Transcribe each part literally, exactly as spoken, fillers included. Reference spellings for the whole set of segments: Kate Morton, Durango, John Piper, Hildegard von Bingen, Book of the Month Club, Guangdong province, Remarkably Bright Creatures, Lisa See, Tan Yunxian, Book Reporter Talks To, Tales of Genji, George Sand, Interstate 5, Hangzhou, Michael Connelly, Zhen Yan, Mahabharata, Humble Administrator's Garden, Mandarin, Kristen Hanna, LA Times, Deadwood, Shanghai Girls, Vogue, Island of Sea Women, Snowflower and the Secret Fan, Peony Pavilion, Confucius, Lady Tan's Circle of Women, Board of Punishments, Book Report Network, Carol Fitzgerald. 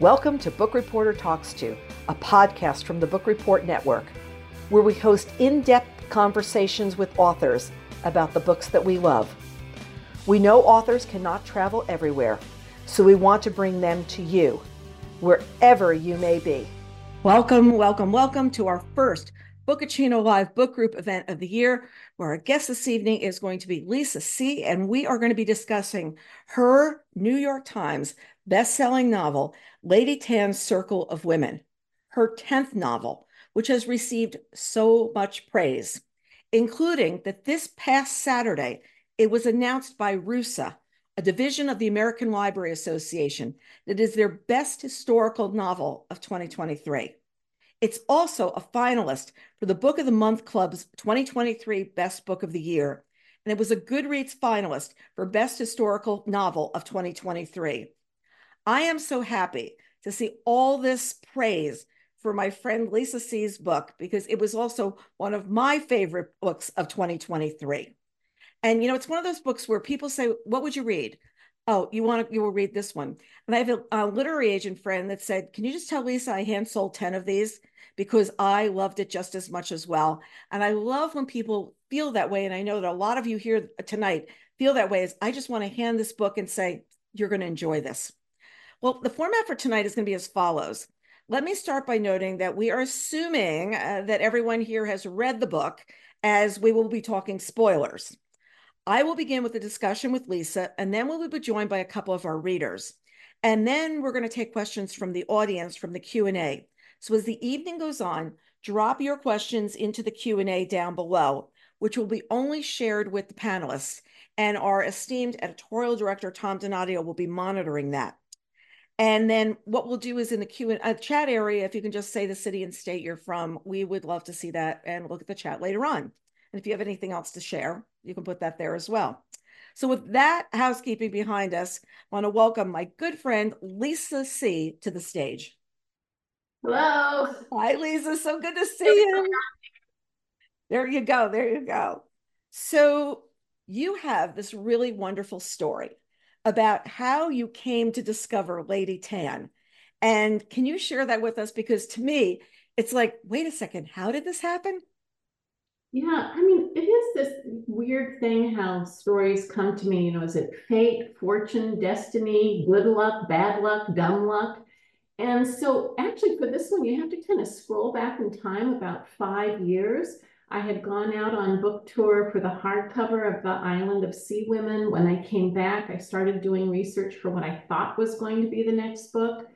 Welcome to Book Reporter Talks To, a podcast from the Book Report Network, where we host in-depth conversations with authors about the books that we love. We know authors cannot travel everywhere, so we want to bring them to you, wherever you may be. Welcome, welcome, welcome to our first Bookaccino Live book group event of the year, where our guest this evening is going to be Lisa See, and we are going to be discussing her New York Times best-selling novel, Lady Tan's Circle of Women, her tenth novel, which has received so much praise, including that this past Saturday, it was announced by RUSA, a division of the American Library Association, that is their best historical novel of twenty twenty-three. It's also a finalist for the Book of the Month Club's twenty twenty-three Best Book of the Year, and it was a Goodreads finalist for Best Historical Novel of twenty twenty-three. I am so happy to see all this praise for my friend Lisa See's book, because it was also one of my favorite books of twenty twenty-three. And, you know, it's one of those books where people say, what would you read? Oh, you want to, you will read this one. And I have a, a literary agent friend that said, can you just tell Lisa I hand sold ten of these? Because I loved it just as much as well. And I love when people feel that way. And I know that a lot of you here tonight feel that way, is I just want to hand this book and say, you're going to enjoy this. Well, the format for tonight is going to be as follows. Let me start by noting that we are assuming uh, that everyone here has read the book, as we will be talking spoilers. I will begin with a discussion with Lisa, and then we'll be joined by a couple of our readers. And then we're going to take questions from the audience from the Q and A. So as the evening goes on, drop your questions into the Q and A down below, which will be only shared with the panelists, and our esteemed editorial director, Tom Donadio, will be monitoring that. And then what we'll do is in the Q and uh, chat area, if you can just say the city and state you're from, we would love to see that and look at the chat later on. And if you have anything else to share, you can put that there as well. So with that housekeeping behind us, I want to welcome my good friend, Lisa See, to the stage. Hello. Hi, Lisa. So good to see you. There you go. There you go. So you have this really wonderful story about how you came to discover Lady Tan. And can you share that with us? Because to me, it's like, wait a second, how did this happen? Yeah, I mean, it is this weird thing how stories come to me. You know, is it fate, fortune, destiny, good luck, bad luck, dumb luck? And so actually for this one, you have to kind of scroll back in time about five years. I had gone out on book tour for the hardcover of the Island of Sea Women. When I came back, I started doing research for what I thought was going to be the next book.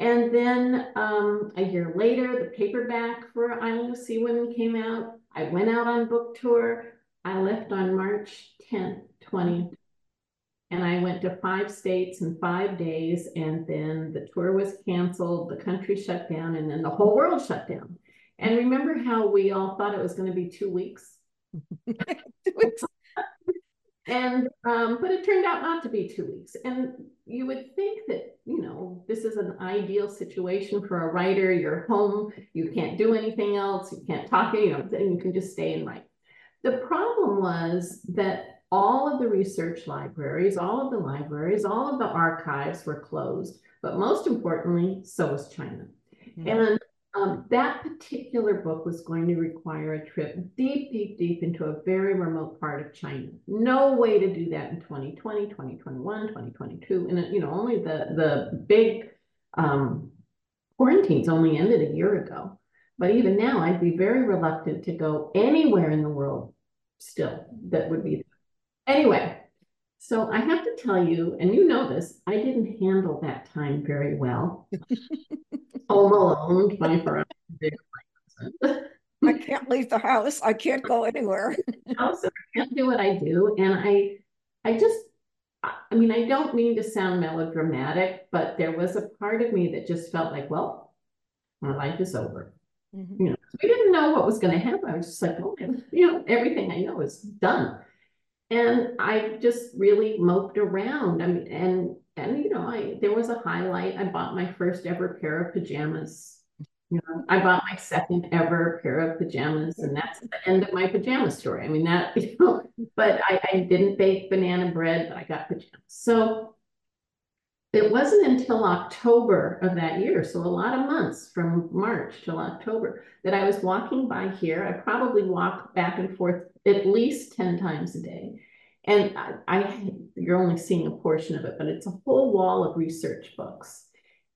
And then um, a year later, the paperback for Island of Sea Women came out. I went out on book tour. I left on March tenth, twenty. And I went to five states in five days. And then the tour was canceled, the country shut down, and then the whole world shut down. And remember how we all thought it was going to be two weeks? two weeks. and um, but it turned out not to be two weeks. And you would think that, you know, this is an ideal situation for a writer. You're home. You can't do anything else. You can't talk. You know, and you can just stay and write. The problem was that all of the research libraries, all of the libraries, all of the archives were closed. But most importantly, so was China. Mm-hmm. And Um, that particular book was going to require a trip deep, deep, deep into a very remote part of China. No way to do that in twenty twenty, twenty twenty-one, twenty twenty-two. And, you know, only the, the big um, quarantines only ended a year ago. But even now, I'd be very reluctant to go anywhere in the world still that would be there. Anyway, so I have to tell you, and you know this, I didn't handle that time very well. Home alone, twenty-four hours. I can't leave the house. I can't go anywhere. Also, I can't do what I do. And I, I just, I mean, I don't mean to sound melodramatic, but there was a part of me that just felt like, well, my life is over. Mm-hmm. You know, we didn't know what was going to happen. I was just like, oh, you know, everything I know is done. And I just really moped around. I mean, and and you know, I there was a highlight. I bought my first ever pair of pajamas. You know, I bought my second ever pair of pajamas, and that's the end of my pajama story. I mean, that you know, but I, I didn't bake banana bread, but I got pajamas. So it wasn't until October of that year, so a lot of months from March till October, that I was walking by here. I probably walk back and forth at least ten times a day. And I, I you're only seeing a portion of it, but it's a whole wall of research books.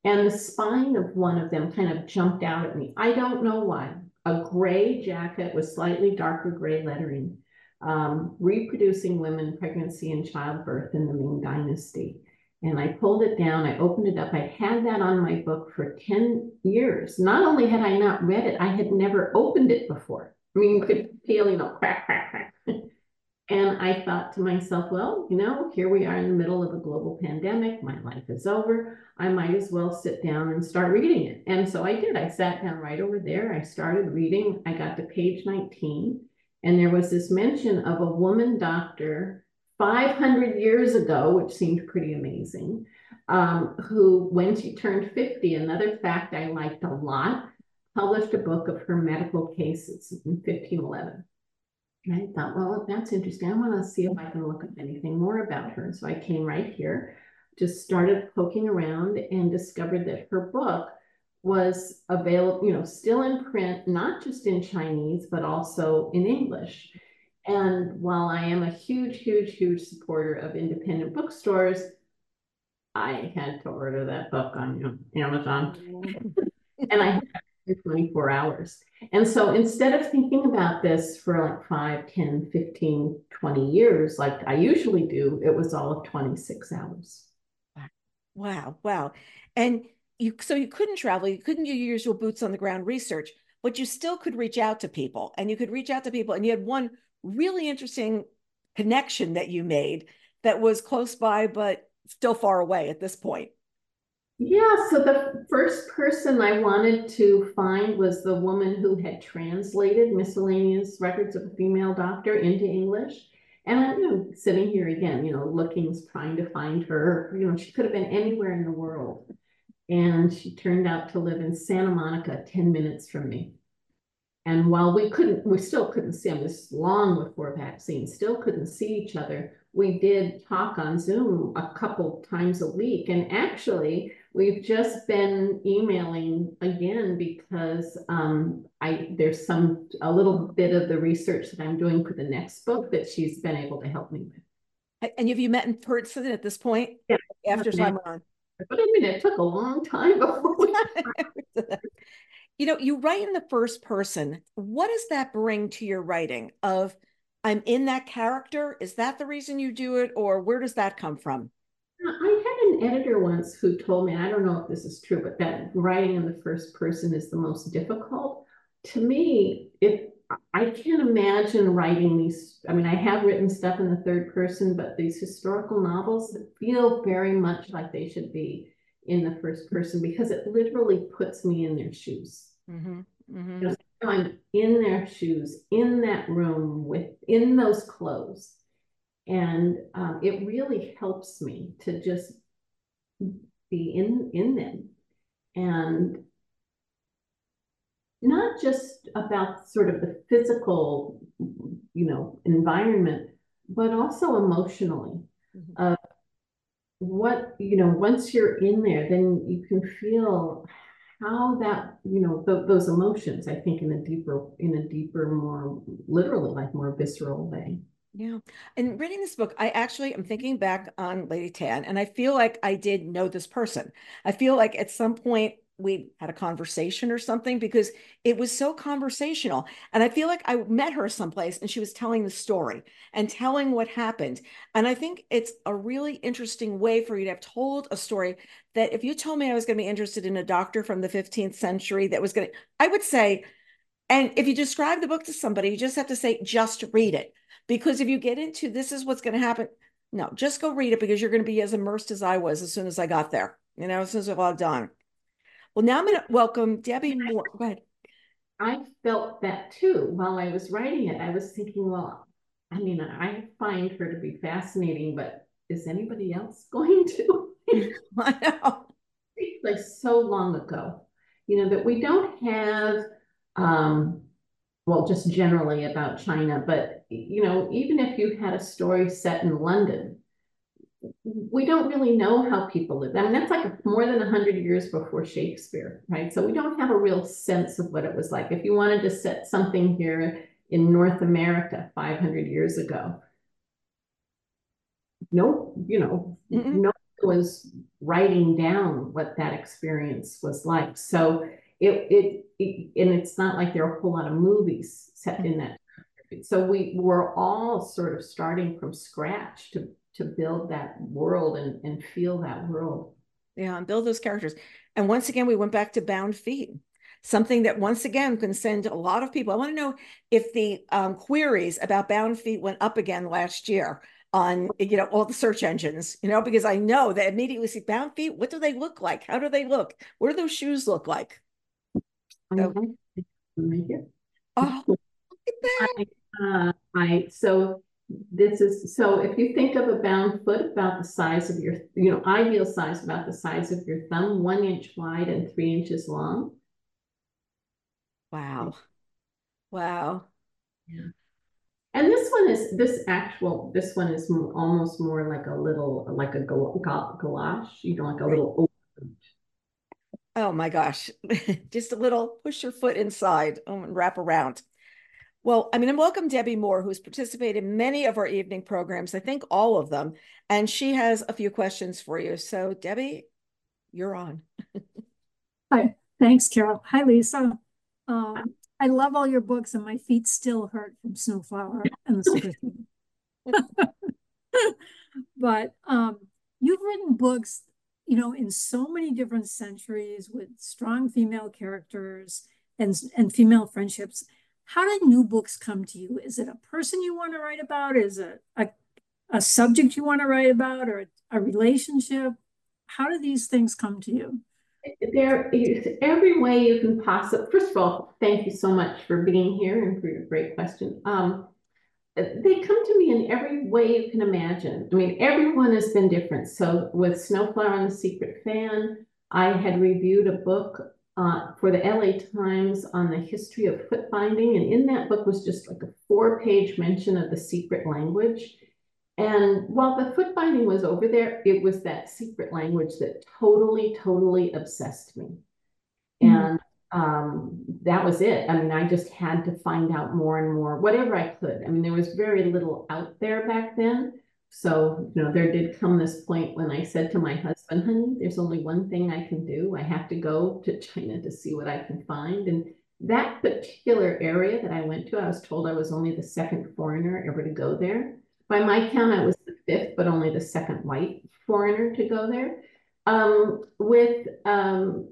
And the spine of one of them kind of jumped out at me. I don't know why. A gray jacket with slightly darker gray lettering, um, reproducing women, pregnancy, and childbirth in the Ming Dynasty. And I pulled it down, I opened it up. I had that on my book for ten years. Not only had I not read it, I had never opened it before. I mean, you could feel, you know, crack, crack, crack. And I thought to myself, well, you know, here we are in the middle of a global pandemic. My life is over. I might as well sit down and start reading it. And so I did. I sat down right over there. I started reading. I got to page nineteen. And there was this mention of a woman doctor five hundred years ago, which seemed pretty amazing, um, who, when she turned fifty, another fact I liked a lot, published a book of her medical cases in fifteen eleven. And I thought, well, that's interesting. I want to see if I can look up anything more about her. So I came right here, just started poking around and discovered that her book was available, you know, still in print, not just in Chinese, but also in English. And while I am a huge, huge, huge supporter of independent bookstores, I had to order that book on Amazon. And I had twenty-four hours. And so instead of thinking about this for like five, ten, fifteen, twenty years, like I usually do, it was all of twenty-six hours. Wow. Wow. And you, so you couldn't travel, you couldn't do your usual boots on the ground research, but you still could reach out to people and you could reach out to people. And you had one really interesting connection that you made that was close by, but still far away at this point. Yeah, so the first person I wanted to find was the woman who had translated Miscellaneous Records of a Female Doctor into English. And I'm, you know, sitting here again, you know, looking, trying to find her. You know, she could have been anywhere in the world. And she turned out to live in Santa Monica, ten minutes from me. And while we couldn't, we still couldn't see, them, this long before vaccines, still couldn't see each other. We did talk on Zoom a couple times a week. And actually, we've just been emailing again because um, I there's some a little bit of the research that I'm doing for the next book that she's been able to help me with. And have you met in person at this point? Yeah. After time on. But I mean, it took a long time before we You know, you write in the first person. What does that bring to your writing of, I'm in that character? Is that the reason you do it? Or where does that come from? I had an editor once who told me, and I don't know if this is true, but that writing in the first person is the most difficult. To me, if I can't imagine writing these, I mean, I have written stuff in the third person, but these historical novels feel very much like they should be in the first person because it literally puts me in their shoes. Mm-hmm, mm-hmm. You know, so I'm in their shoes, in that room, within those clothes. And um, it really helps me to just be in, in them. And not just about sort of the physical, you know, environment, but also emotionally. Mm-hmm. uh, what, you know, once you're in there, then you can feel how that, you know, th those emotions, I think, in a deeper, in a deeper, more literally, like more visceral way. Yeah. And reading this book, I actually am thinking back on Lady Tan, and I feel like I did know this person. I feel like at some point we had a conversation or something because it was so conversational. And I feel like I met her someplace and she was telling the story and telling what happened. And I think it's a really interesting way for you to have told a story that if you told me I was going to be interested in a doctor from the fifteenth century that was going to, I would say, and if you describe the book to somebody, you just have to say, just read it. Because if you get into this is what's going to happen, no, just go read it because you're going to be as immersed as I was as soon as I got there, you know, as soon as I've all done. Well, now I'm going to welcome Debbie Moore. Go ahead. I felt that too while I was writing it. I was thinking, well, I mean, I find her to be fascinating, but is anybody else going to? I know. It's like so long ago, you know, that we don't have, um, well, just generally about China, but, you know, even if you had a story set in London, we don't really know how people lived. I mean, that's like more than one hundred years before Shakespeare, right? So we don't have a real sense of what it was like. If you wanted to set something here in North America five hundred years ago, no, you know, mm-hmm. no one was writing down what that experience was like. So it, it, it, and it's not like there are a whole lot of movies set mm-hmm. in that. So we were all sort of starting from scratch to to build that world and, and feel that world. Yeah, and build those characters. And once again, we went back to bound feet, something that once again can send a lot of people. I want to know if the um, queries about bound feet went up again last year on, you know, all the search engines, you know, because I know that immediately see bound feet. What do they look like? How do they look? What do those shoes look like? So, oh, look at that. Uh, I, so this is, so if you think of a bound foot about the size of your, you know, ideal size about the size of your thumb, one inch wide and three inches long. Wow. Wow. Yeah. And this one is, this actual, this one is more, almost more like a little, like a gal- gal- galosh, you know, like a little open. Oh my gosh. Just a little push your foot inside and wrap around. Well, I mean, and welcome Debbie Moore, who's participated in many of our evening programs, I think all of them, and she has a few questions for you. So Debbie, you're on. Hi, thanks, Carol. Hi, Lisa. Um, I love all your books, and my feet still hurt from Snowflower and the Secret Fan. But um, you've written books, you know, in so many different centuries with strong female characters and, and female friendships. How do new books come to you? Is it a person you want to write about? Is it a, a subject you want to write about, or a relationship? How do these things come to you? There is every way you can possibly. First of all, thank you so much for being here and for your great question. Um, they come to me in every way you can imagine. I mean, everyone has been different. So with Snowflower and the Secret Fan, I had reviewed a book Uh, for the L A Times on the history of foot binding. And in that book was just like a four-page mention of the secret language. And while the foot binding was over there, it was that secret language that totally, totally obsessed me. Mm-hmm. And um, that was it. I mean, I just had to find out more and more, whatever I could. I mean, there was very little out there back then. So, you know, there did come this point when I said to my husband, honey, there's only one thing I can do. I have to go to China to see what I can find. And that particular area that I went to, I was told I was only the second foreigner ever to go there. By my count, I was the fifth, but only the second white foreigner to go there. Um, with um,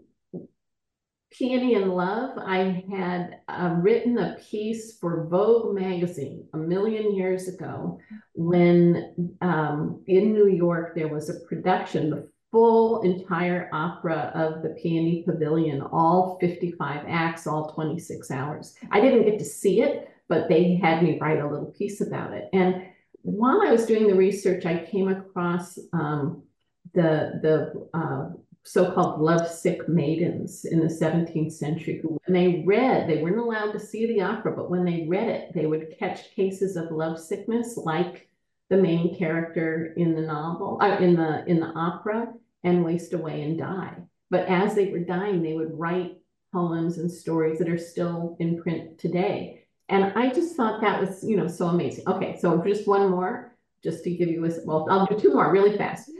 Peony and Love, I had uh, written a piece for Vogue magazine a million years ago when um, in New York there was a production, the full entire opera of the Peony Pavilion, all fifty-five acts, all twenty-six hours. I didn't get to see it, but they had me write a little piece about it. And while I was doing the research, I came across um, the the uh, so-called lovesick maidens in the seventeenth century, who when they read, they weren't allowed to see the opera, but when they read it, they would catch cases of lovesickness, like the main character in the novel, uh, in the in the opera, and waste away and die. But as they were dying, they would write poems and stories that are still in print today. And I just thought that was, you know, so amazing. Okay, so just one more, just to give you a, well, I'll do two more really fast.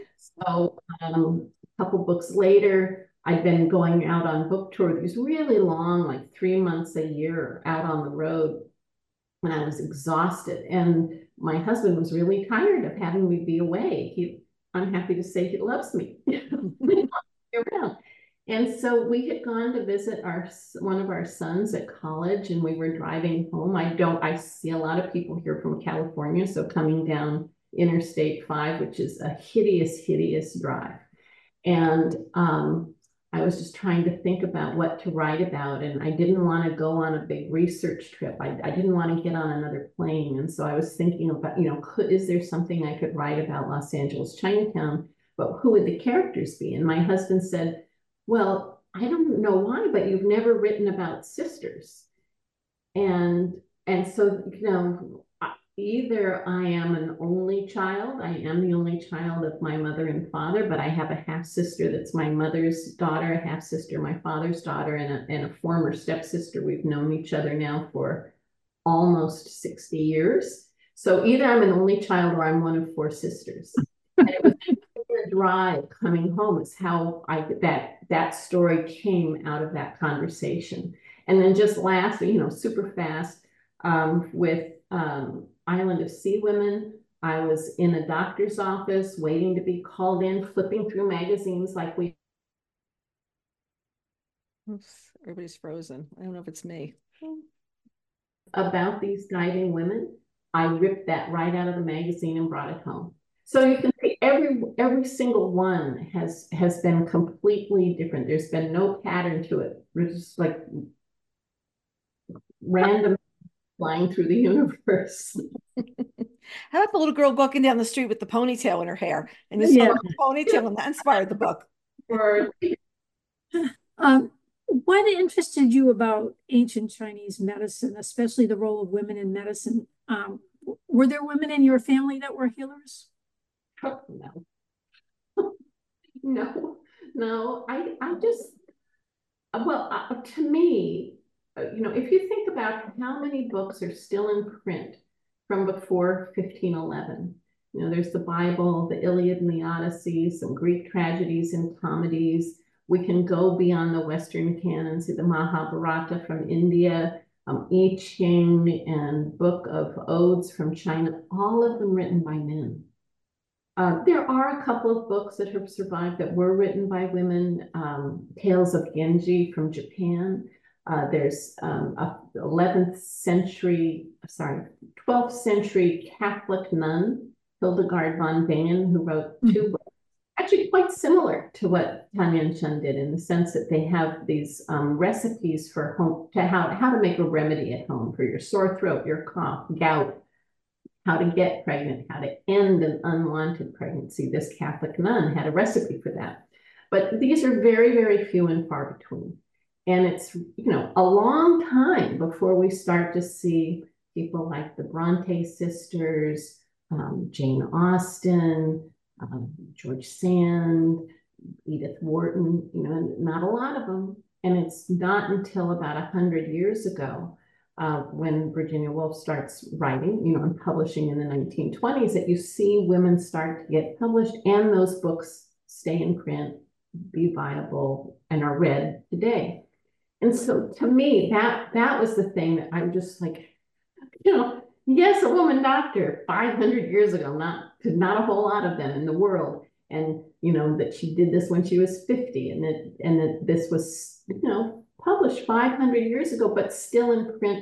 So, um, couple books later, I'd been going out on book tour, these really long, like three months a year out on the road, and I was exhausted. And my husband was really tired of having me be away. He, I'm happy to say he loves me. And so we had gone to visit our one of our sons at college, and we were driving home. I don't, I see a lot of people here from California, so coming down Interstate five, which is a hideous, hideous drive. And um, I was just trying to think about what to write about. And I didn't want to go on a big research trip. I, I didn't want to get on another plane. And so I was thinking about, you know, could, is there something I could write about Los Angeles Chinatown? But who would the characters be? And my husband said, well, I don't know why, but you've never written about sisters. And, and so, you know, Either I am an only child. I am the only child of my mother and father, but I have a half-sister that's my mother's daughter, a half-sister, my father's daughter, and a, and a former stepsister. We've known each other now for almost sixty years. So either I'm an only child or I'm one of four sisters. And it was the drive coming home is how I that that story came out of that conversation. And then just lastly, you know, super fast um, with um, Island of Sea Women. I was in a doctor's office waiting to be called in, flipping through magazines like we. Oops, everybody's frozen. I don't know if it's me. About these diving women. I ripped that right out of the magazine and brought it home. So you can see every every single one has has been completely different. There's been no pattern to it. It's just like random flying through the universe. How about the little girl walking down the street with the ponytail in her hair, and this yeah. ponytail, and that inspired the book. Or, um, what interested you about ancient Chinese medicine, especially the role of women in medicine? Um, were there women in your family that were healers? Oh, no, no, no. I, I just, well, uh, to me, uh, you know, if you think about how many books are still in print from before fifteen eleven, you know, there's the Bible, the Iliad and the Odyssey, some Greek tragedies and comedies. We can go beyond the Western canon, see the Mahabharata from India, Um, I Ching and Book of Odes from China, all of them written by men. Uh, there are a couple of books that have survived that were written by women. Um, Tales of Genji from Japan. Uh, there's um, a eleventh century, sorry, twelfth century Catholic nun, Hildegard von Bingen, who wrote two mm-hmm. books, actually quite similar to what Tan Yunxian did in the sense that they have these um, recipes for home, to how, how to make a remedy at home for your sore throat, your cough, gout, how to get pregnant, how to end an unwanted pregnancy. This Catholic nun had a recipe for that. But these are very, very few and far between. And it's, you know, a long time before we start to see people like the Bronte sisters, um, Jane Austen, Um, George Sand, Edith Wharton, you know, not a lot of them. And it's not until about one hundred years ago uh, when Virginia Woolf starts writing, you know, and publishing in the nineteen twenties that you see women start to get published and those books stay in print, be viable, and are read today. And so to me, that that was the thing that I'm just like, you know, yes, a woman doctor five hundred years ago, not not a whole lot of them in the world. And, you know, that she did this when she was fifty and that, and that this was, you know, published five hundred years ago, but still in print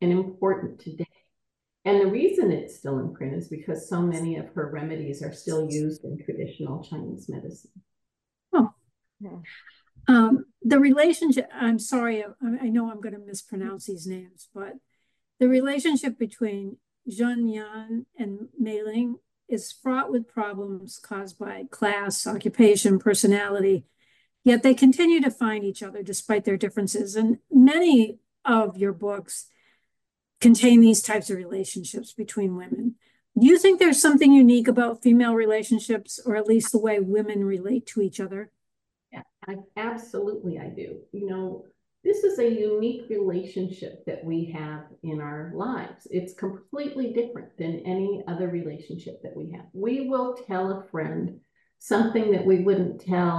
and important today. And the reason it's still in print is because so many of her remedies are still used in traditional Chinese medicine. Oh, yeah. Um, the relationship, I'm sorry, I, I know I'm going to mispronounce these names, but the relationship between Zhen Yan and Mei Ling is fraught with problems caused by class, occupation, personality, yet they continue to find each other despite their differences. And many of your books contain these types of relationships between women. Do you think there's something unique about female relationships, or at least the way women relate to each other? Yeah, I, absolutely I do. You know, this is a unique relationship that we have in our lives. It's completely different than any other relationship that we have. We will tell a friend something that we wouldn't tell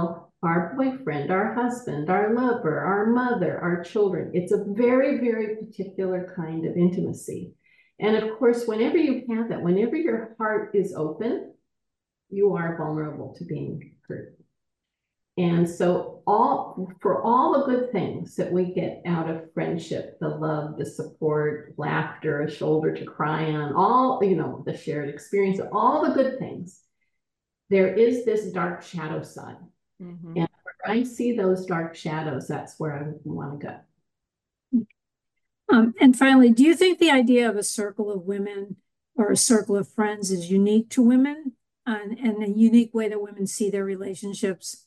our boyfriend, our husband, our lover, our mother, our children. It's a very, very particular kind of intimacy. And of course, whenever you have that, whenever your heart is open, you are vulnerable to being hurt. And so all for all the good things that we get out of friendship, the love, the support, laughter, a shoulder to cry on, all, you know, the shared experience, all the good things, there is this dark shadow side. Mm-hmm. And when I see those dark shadows, that's where I want to go. Um, and finally, do you think the idea of a circle of women or a circle of friends is unique to women and, and a unique way that women see their relationships?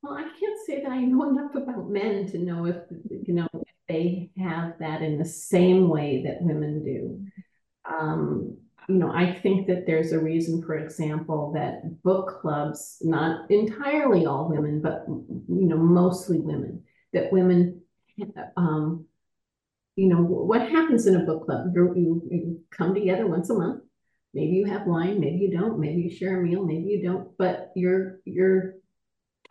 Well, I can't say that I know enough about men to know if, you know, they have that in the same way that women do. Um, you know, I think that there's a reason, for example, that book clubs, not entirely all women, but, you know, mostly women, that women, um, you know, what happens in a book club? You're, you, you come together once a month. Maybe you have wine, maybe you don't, maybe you share a meal, maybe you don't, but you're, you're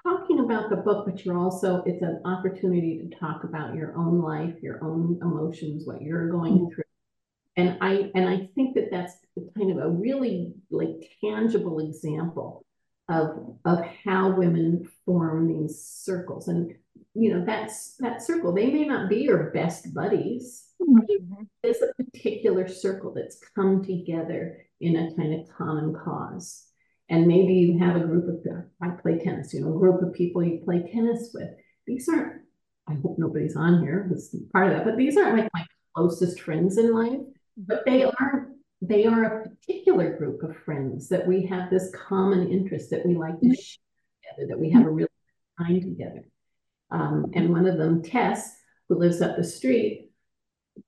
talking about the book, but you're also, it's an opportunity to talk about your own life, your own emotions, what you're going through. And I and I think that that's kind of a really like tangible example of of how women form these circles. And you know, that's that circle. They may not be your best buddies. Mm-hmm. There's a particular circle that's come together in a kind of common cause. And maybe you have a group of I play tennis. You know, a group of people you play tennis with. These aren't. I hope nobody's on here. This is part of that. But these aren't like my closest friends in life. But they are they are a particular group of friends that we have this common interest that we like to share together, that we have a really good time together. Um, and one of them, Tess, who lives up the street,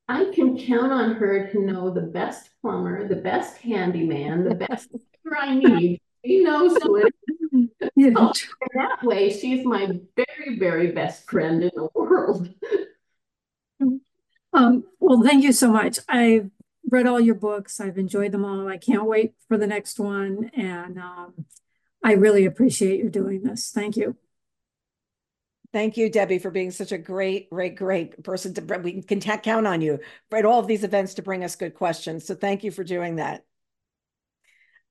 I can count on her to know the best plumber, the best handyman, the best whatever I need. She knows who it is. Yeah. So that way, she's my very, very best friend in the world. Um, well, thank you so much. I've read all your books. I've enjoyed them all. I can't wait for the next one. And um, I really appreciate you doing this. Thank you. Thank you, Debbie, for being such a great, great, great person. To, we can count on you at all of these events to bring us good questions. So thank you for doing that.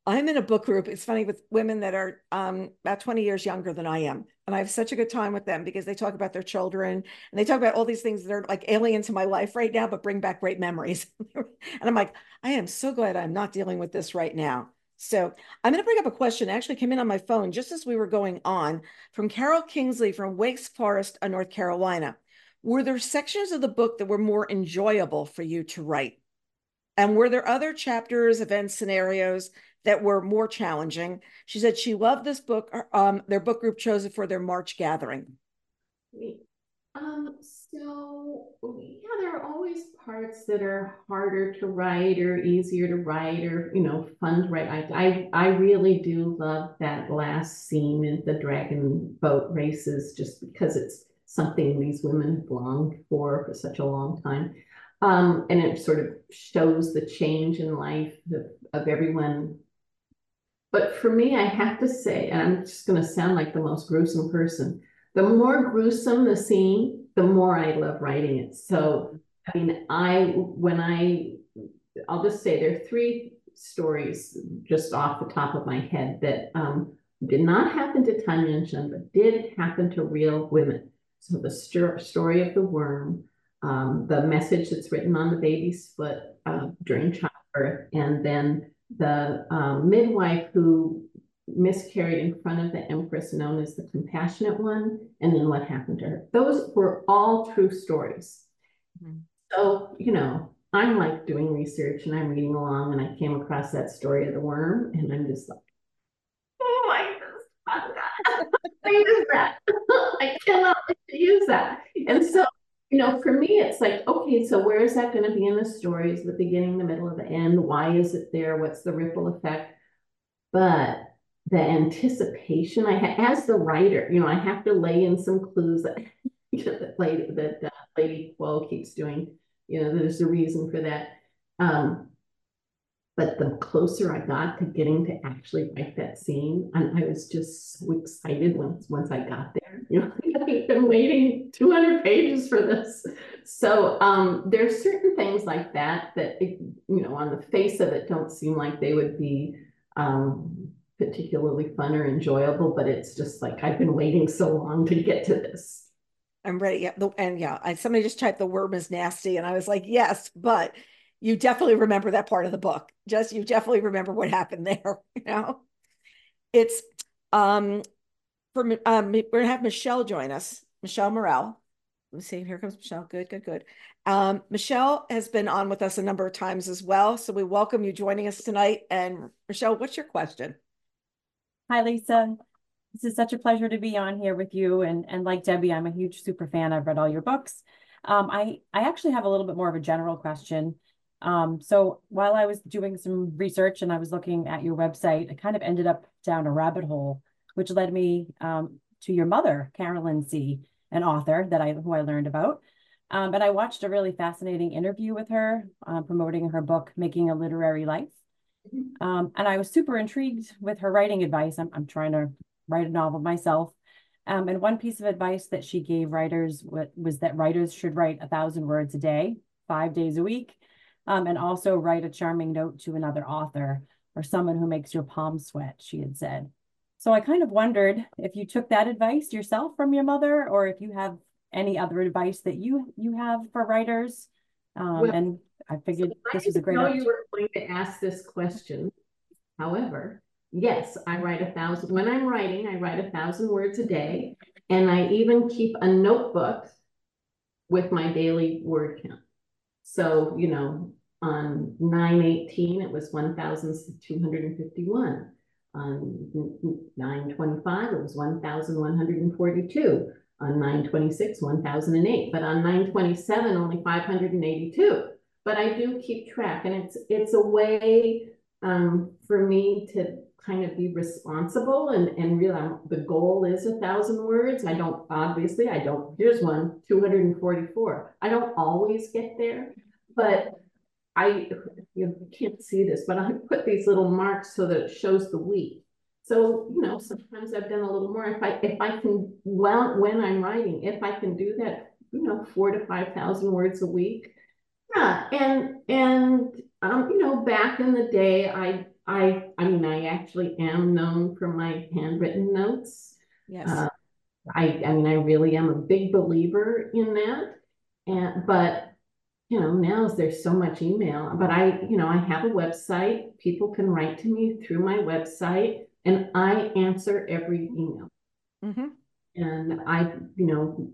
I'm in a book group. It's funny with women that are um, about twenty years younger than I am. And I have such a good time with them because they talk about their children and they talk about all these things that are like alien to my life right now, but bring back great memories. And I'm like, I am so glad I'm not dealing with this right now. So I'm going to bring up a question. It actually came in on my phone just as we were going on from Carol Kingsley from Wakes Forest, North Carolina. Were there sections of the book that were more enjoyable for you to write? And were there other chapters, events, scenarios that were more challenging? She said she loved this book. Um, their book group chose it for their March gathering. Um, so, yeah, there are always parts that are harder to write or easier to write or, you know, fun to write. I, I, I really do love that last scene in the dragon boat races just because it's something these women have longed for for such a long time. Um, and it sort of shows the change in life of, of everyone. But for me, I have to say, and I'm just going to sound like the most gruesome person, the more gruesome the scene, the more I love writing it. So, I mean, I, when I, I'll just say there are three stories just off the top of my head that um, did not happen to Tan Yunxian, but did happen to real women. So the st- story of the worm, Um, the message that's written on the baby's foot uh, during childbirth, and then the um, midwife who miscarried in front of the empress known as the compassionate one, and then what happened to her. Those were all true stories. Mm-hmm. So, you know, I'm like doing research and I'm reading along and I came across that story of the worm and I'm just like, oh my God, I use that. I cannot use that. And so, you know, for me, it's like, okay, so where is that going to be in the stories? The beginning, the middle, the end? Why is it there? What's the ripple effect? But the anticipation I had as the writer, you know, I have to lay in some clues that, you know, that lady, that uh, Lady Quo keeps doing. You know, there's a reason for that. Um, but the closer I got to getting to actually write that scene, and I was just so excited once once I got there. You know, I've been waiting two hundred pages for this. So um, there's certain things like that that, it, you know, on the face of it, don't seem like they would be um, particularly fun or enjoyable. But it's just like I've been waiting so long to get to this. I'm ready. Yeah, the, and yeah, I, somebody just typed the worm is nasty, and I was like, yes, but you definitely remember that part of the book. Just you definitely remember what happened there. You know, it's. Um, For, um, we're going to have Michelle join us. Michelle Morrell. Let me see. Here comes Michelle. Good, good, good. Um, Michelle has been on with us a number of times as well. So we welcome you joining us tonight. And Michelle, what's your question? Hi, Lisa. This is such a pleasure to be on here with you. And, and like Debbie, I'm a huge super fan. I've read all your books. Um, I, I actually have a little bit more of a general question. Um, so while I was doing some research and I was looking at your website, I kind of ended up down a rabbit hole, which led me um, to your mother, Carolyn See, an author that I who I learned about. Um, and I watched a really fascinating interview with her uh, promoting her book, Making a Literary Life. Um, and I was super intrigued with her writing advice. I'm, I'm trying to write a novel myself. Um, and one piece of advice that she gave writers was that writers should write a thousand words a day, five days a week, um, and also write a charming note to another author or someone who makes your palms sweat, she had said. So I kind of wondered if you took that advice yourself from your mother, or if you have any other advice that you you have for writers. Um, well, and I figured so this is a great I know you were going to ask this question. However, yes, I write a thousand, when I'm writing, I write a thousand words a day, and I even keep a notebook with my daily word count. So, you know, on nine eighteen, it was one thousand two hundred fifty-one. On nine twenty-five, it was one thousand one hundred forty-two. On nine twenty-six, one thousand eight, but on nine twenty-seven, only five hundred eighty-two. But I do keep track, and it's it's a way um, for me to kind of be responsible and, and realize the goal is a thousand words. I don't, obviously, I don't, here's one, two hundred forty-four. I don't always get there, but I, you know, you can't see this, but I put these little marks so that it shows the week. So, you know, sometimes I've done a little more. If I, if I can, well, when I'm writing, if I can do that, you know, four to five thousand words a week. Yeah. And, and, um, you know, back in the day, I, I, I mean, I actually am known for my handwritten notes. Yes. Uh, I, I mean, I really am a big believer in that. And, but, you know, now there's so much email, but I, you know, I have a website. People can write to me through my website. And I answer every email. Mm-hmm. And I, you know,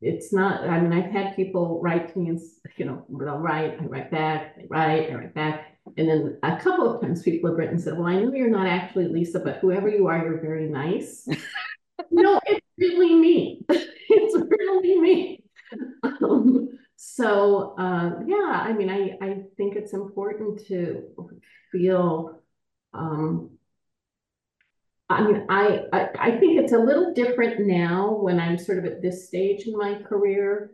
it's not, I mean, I've had people write to me and, you know, they'll write, I write back, I write, I write back. And then a couple of times people have written and said, well, I know you're not actually Lisa, but whoever you are, you're very nice. No, it's really me. It's really me. Um, so, uh, yeah, I mean, I, I think it's important to feel, um, I mean, I, I, I think it's a little different now when I'm sort of at this stage in my career,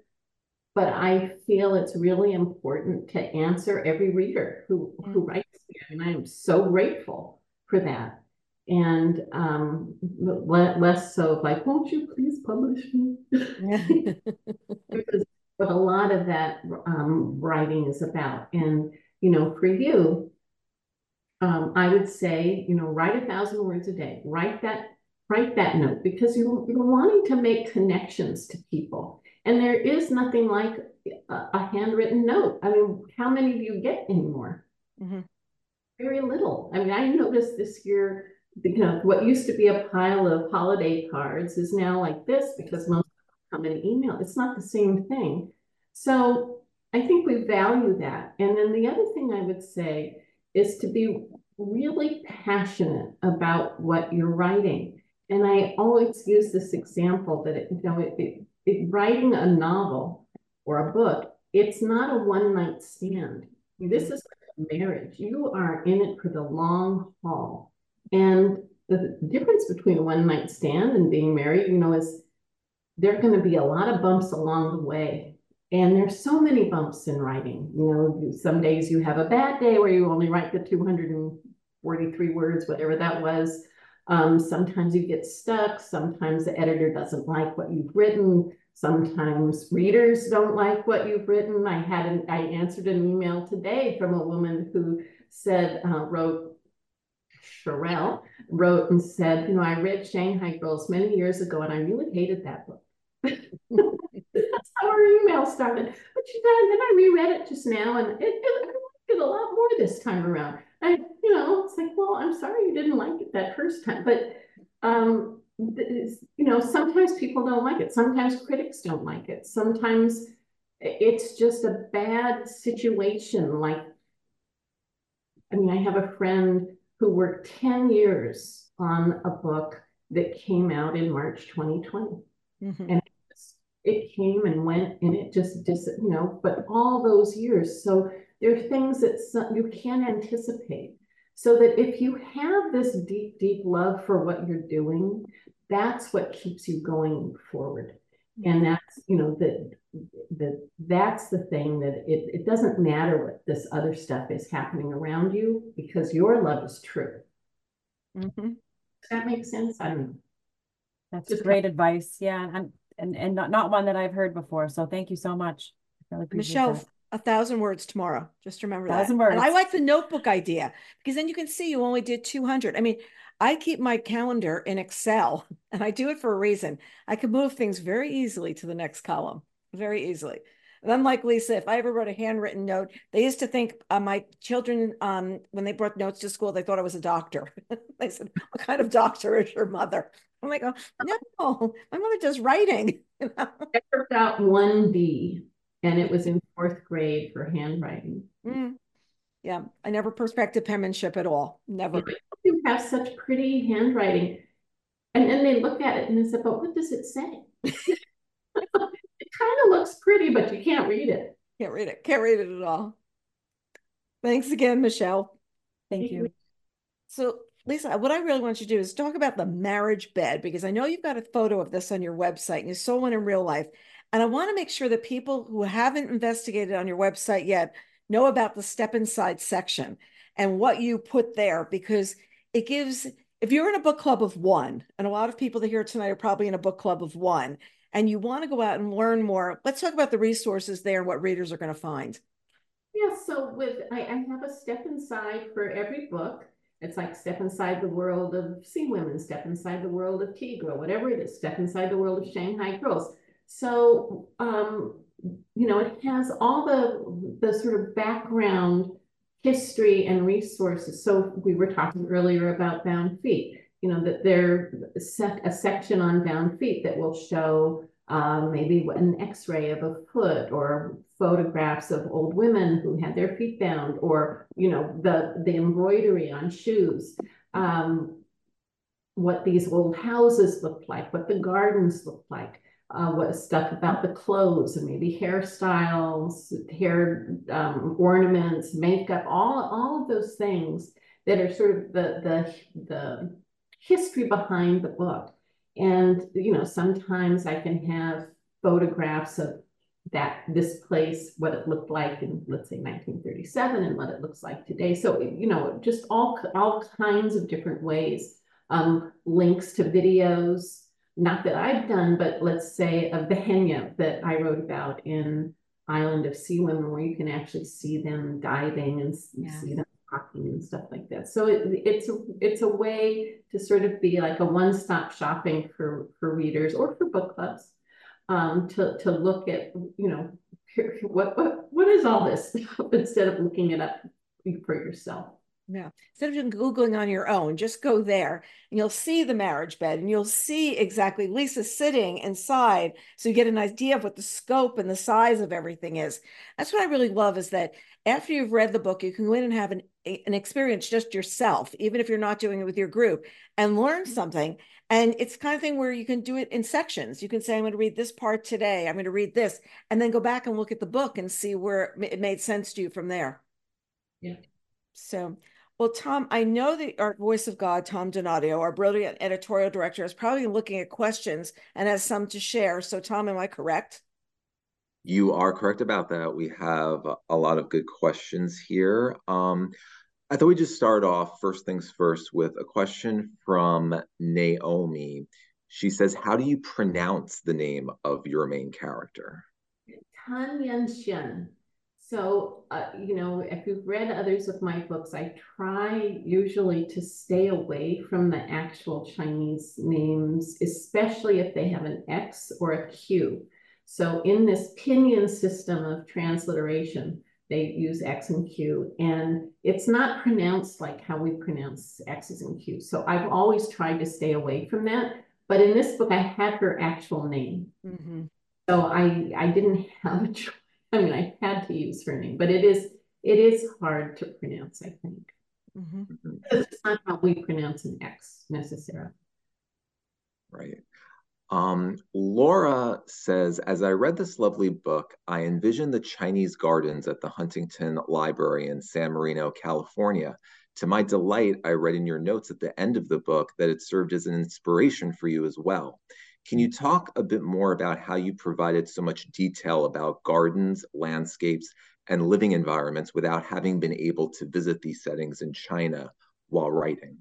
but I feel it's really important to answer every reader who, who writes me. I mean, I am so grateful for that. And um, less so like, won't you please publish me? Because what a lot of that um, writing is about. And, you know, for you, Um, I would say, you know, write a thousand words a day, write that, write that note, because you, you're wanting to make connections to people. And there is nothing like a, a handwritten note. I mean, how many do you get anymore? Mm-hmm. Very little. I mean, I noticed this year, you know, what used to be a pile of holiday cards is now like this, because most come in email. It's not the same thing. So I think we value that. And then the other thing I would say is to be really passionate about what you're writing. And I always use this example that, it, you know, it, it, it, writing a novel or a book, it's not a one-night stand. This is like a marriage. You are in it for the long haul. And the difference between a one-night stand and being married, you know, is there are going to be a lot of bumps along the way. And there's so many bumps in writing. You know, some days you have a bad day where you only write the two hundred forty-three words, whatever that was. Um, sometimes you get stuck. Sometimes the editor doesn't like what you've written. Sometimes readers don't like what you've written. I had an, I answered an email today from a woman who said, uh, wrote, Sherelle wrote and said, you know, I read Shanghai Girls many years ago and I really hated that book. That's how her email started. But she said, then I reread it just now, and it, it, I liked it a lot more this time around. I, you know, it's like, well, I'm sorry you didn't like it that first time, but um, you know, sometimes people don't like it. Sometimes critics don't like it. Sometimes it's just a bad situation. Like, I mean, I have a friend who worked ten years on a book that came out in March twenty twenty, mm-hmm. and. it came and went, and it just dis you know, but all those years. So there are things that some, you can't anticipate. So that if you have this deep, deep love for what you're doing, that's what keeps you going forward. And that's, you know, the, the, that's the thing that it, it doesn't matter what this other stuff is happening around you, because your love is true. Mm-hmm. Does that make sense? I don't know. That's Just great advice. Yeah. And, and, and not, not one that I've heard before. So thank you so much. I really appreciate Michelle. That. A thousand words tomorrow. Just remember that. Thousand words. And I like the notebook idea, because then you can see you only did two hundred. I mean, I keep my calendar in Excel, and I do it for a reason. I can move things very easily to the next column, very easily. And unlike Lisa, if I ever wrote a handwritten note, they used to think uh, my children, um, when they brought notes to school, they thought I was a doctor. They said, "What kind of doctor is your mother?" I'm like, "Oh, no, my mother does writing." You know? I worked out one B. And it was in fourth grade for handwriting. Mm. Yeah, I never perspective penmanship at all. Never. You have such pretty handwriting. And then they look at it and they say, "But what does it say?" It kind of looks pretty, but you can't read it. Can't read it. Can't read it at all. Thanks again, Michelle. Thank, Thank you. you. So, Lisa, what I really want you to do is talk about the marriage bed, because I know you've got a photo of this on your website and you saw one in real life. And I want to make sure that people who haven't investigated on your website yet know about the Step Inside section and what you put there, because it gives, if you're in a book club of one, and a lot of people that are here tonight are probably in a book club of one, and you want to go out and learn more, let's talk about the resources there and what readers are going to find. Yeah, so with I, I have a Step Inside for every book. It's like Step Inside the World of Sea Women, Step Inside the World of Tigra, whatever it is, Step Inside the World of Shanghai Girls. So, um, you know, it has all the, the sort of background history and resources. So we were talking earlier about bound feet, you know, that there's a section on bound feet that will show um, maybe an x-ray of a foot, or photographs of old women who had their feet bound, or, you know, the, the embroidery on shoes. Um, what these old houses look like, what the gardens look like. Uh, what stuff about the clothes and maybe hairstyles, hair um, ornaments, makeup, all, all of those things that are sort of the, the, the history behind the book. And, you know, sometimes I can have photographs of that, this place, what it looked like in, let's say, nineteen thirty-seven and what it looks like today. So, you know, just all, all kinds of different ways, um, links to videos. Not that I've done, but let's say of the hangout that I wrote about in Island of Sea Women, where you can actually see them diving and yeah. see them talking and stuff like that. So it, it's, it's a way to sort of be like a one-stop shopping for, for readers or for book clubs, um, to, to look at, you know, what, what, what is all this stuff instead of looking it up for yourself. Yeah. Instead of Googling on your own, just go there and you'll see the marriage bed, and you'll see exactly Lisa sitting inside. So you get an idea of what the scope and the size of everything is. That's what I really love, is that after you've read the book, you can go in and have an, an experience just yourself, even if you're not doing it with your group, and learn something. And it's the kind of thing where you can do it in sections. You can say, I'm going to read this part today. I'm going to read this, and then go back and look at the book and see where it made sense to you from there. Yeah. So, well, Tom, I know that our voice of God, Tom Donadio, our brilliant editorial director, is probably looking at questions and has some to share. So, Tom, am I correct? You are correct about that. We have a lot of good questions here. Um, I thought we'd just start off, first things first, with a question from Naomi. She says, how do you pronounce the name of your main character? Tan Yunxian. So, uh, you know, if you've read others of my books, I try usually to stay away from the actual Chinese names, especially if they have an X or a Q. So in this pinyin system of transliteration, they use X and Q, and it's not pronounced like how we pronounce X's and Q's. So I've always tried to stay away from that. But in this book, I had her actual name. Mm-hmm. So I, I didn't have a choice. I mean, I had to use her name, but it is it is hard to pronounce, I think. Mm-hmm. It's not how we pronounce an X necessarily. Right. Um, Laura says, as I read this lovely book, I envisioned the Chinese Gardens at the Huntington Library in San Marino, California. To my delight, I read in your notes at the end of the book that it served as an inspiration for you as well. Can you talk a bit more about how you provided so much detail about gardens, landscapes, and living environments without having been able to visit these settings in China while writing?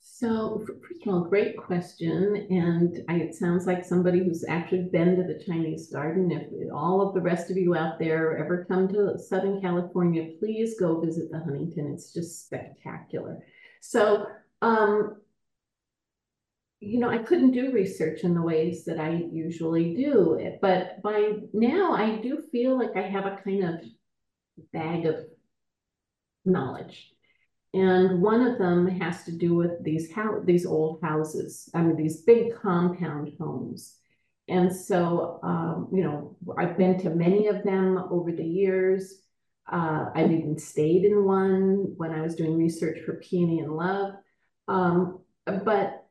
So, first of all, great question. And I, it sounds like somebody who's actually been to the Chinese Garden. If all of the rest of you out there ever come to Southern California, please go visit the Huntington. It's just spectacular. So, um, you know, I couldn't do research in the ways that I usually do, but by now I do feel like I have a kind of bag of knowledge. And one of them has to do with these these old houses, I mean, these big compound homes. And so, um, you know, I've been to many of them over the years. Uh, I've even stayed in one when I was doing research for Peony and Love. Um, but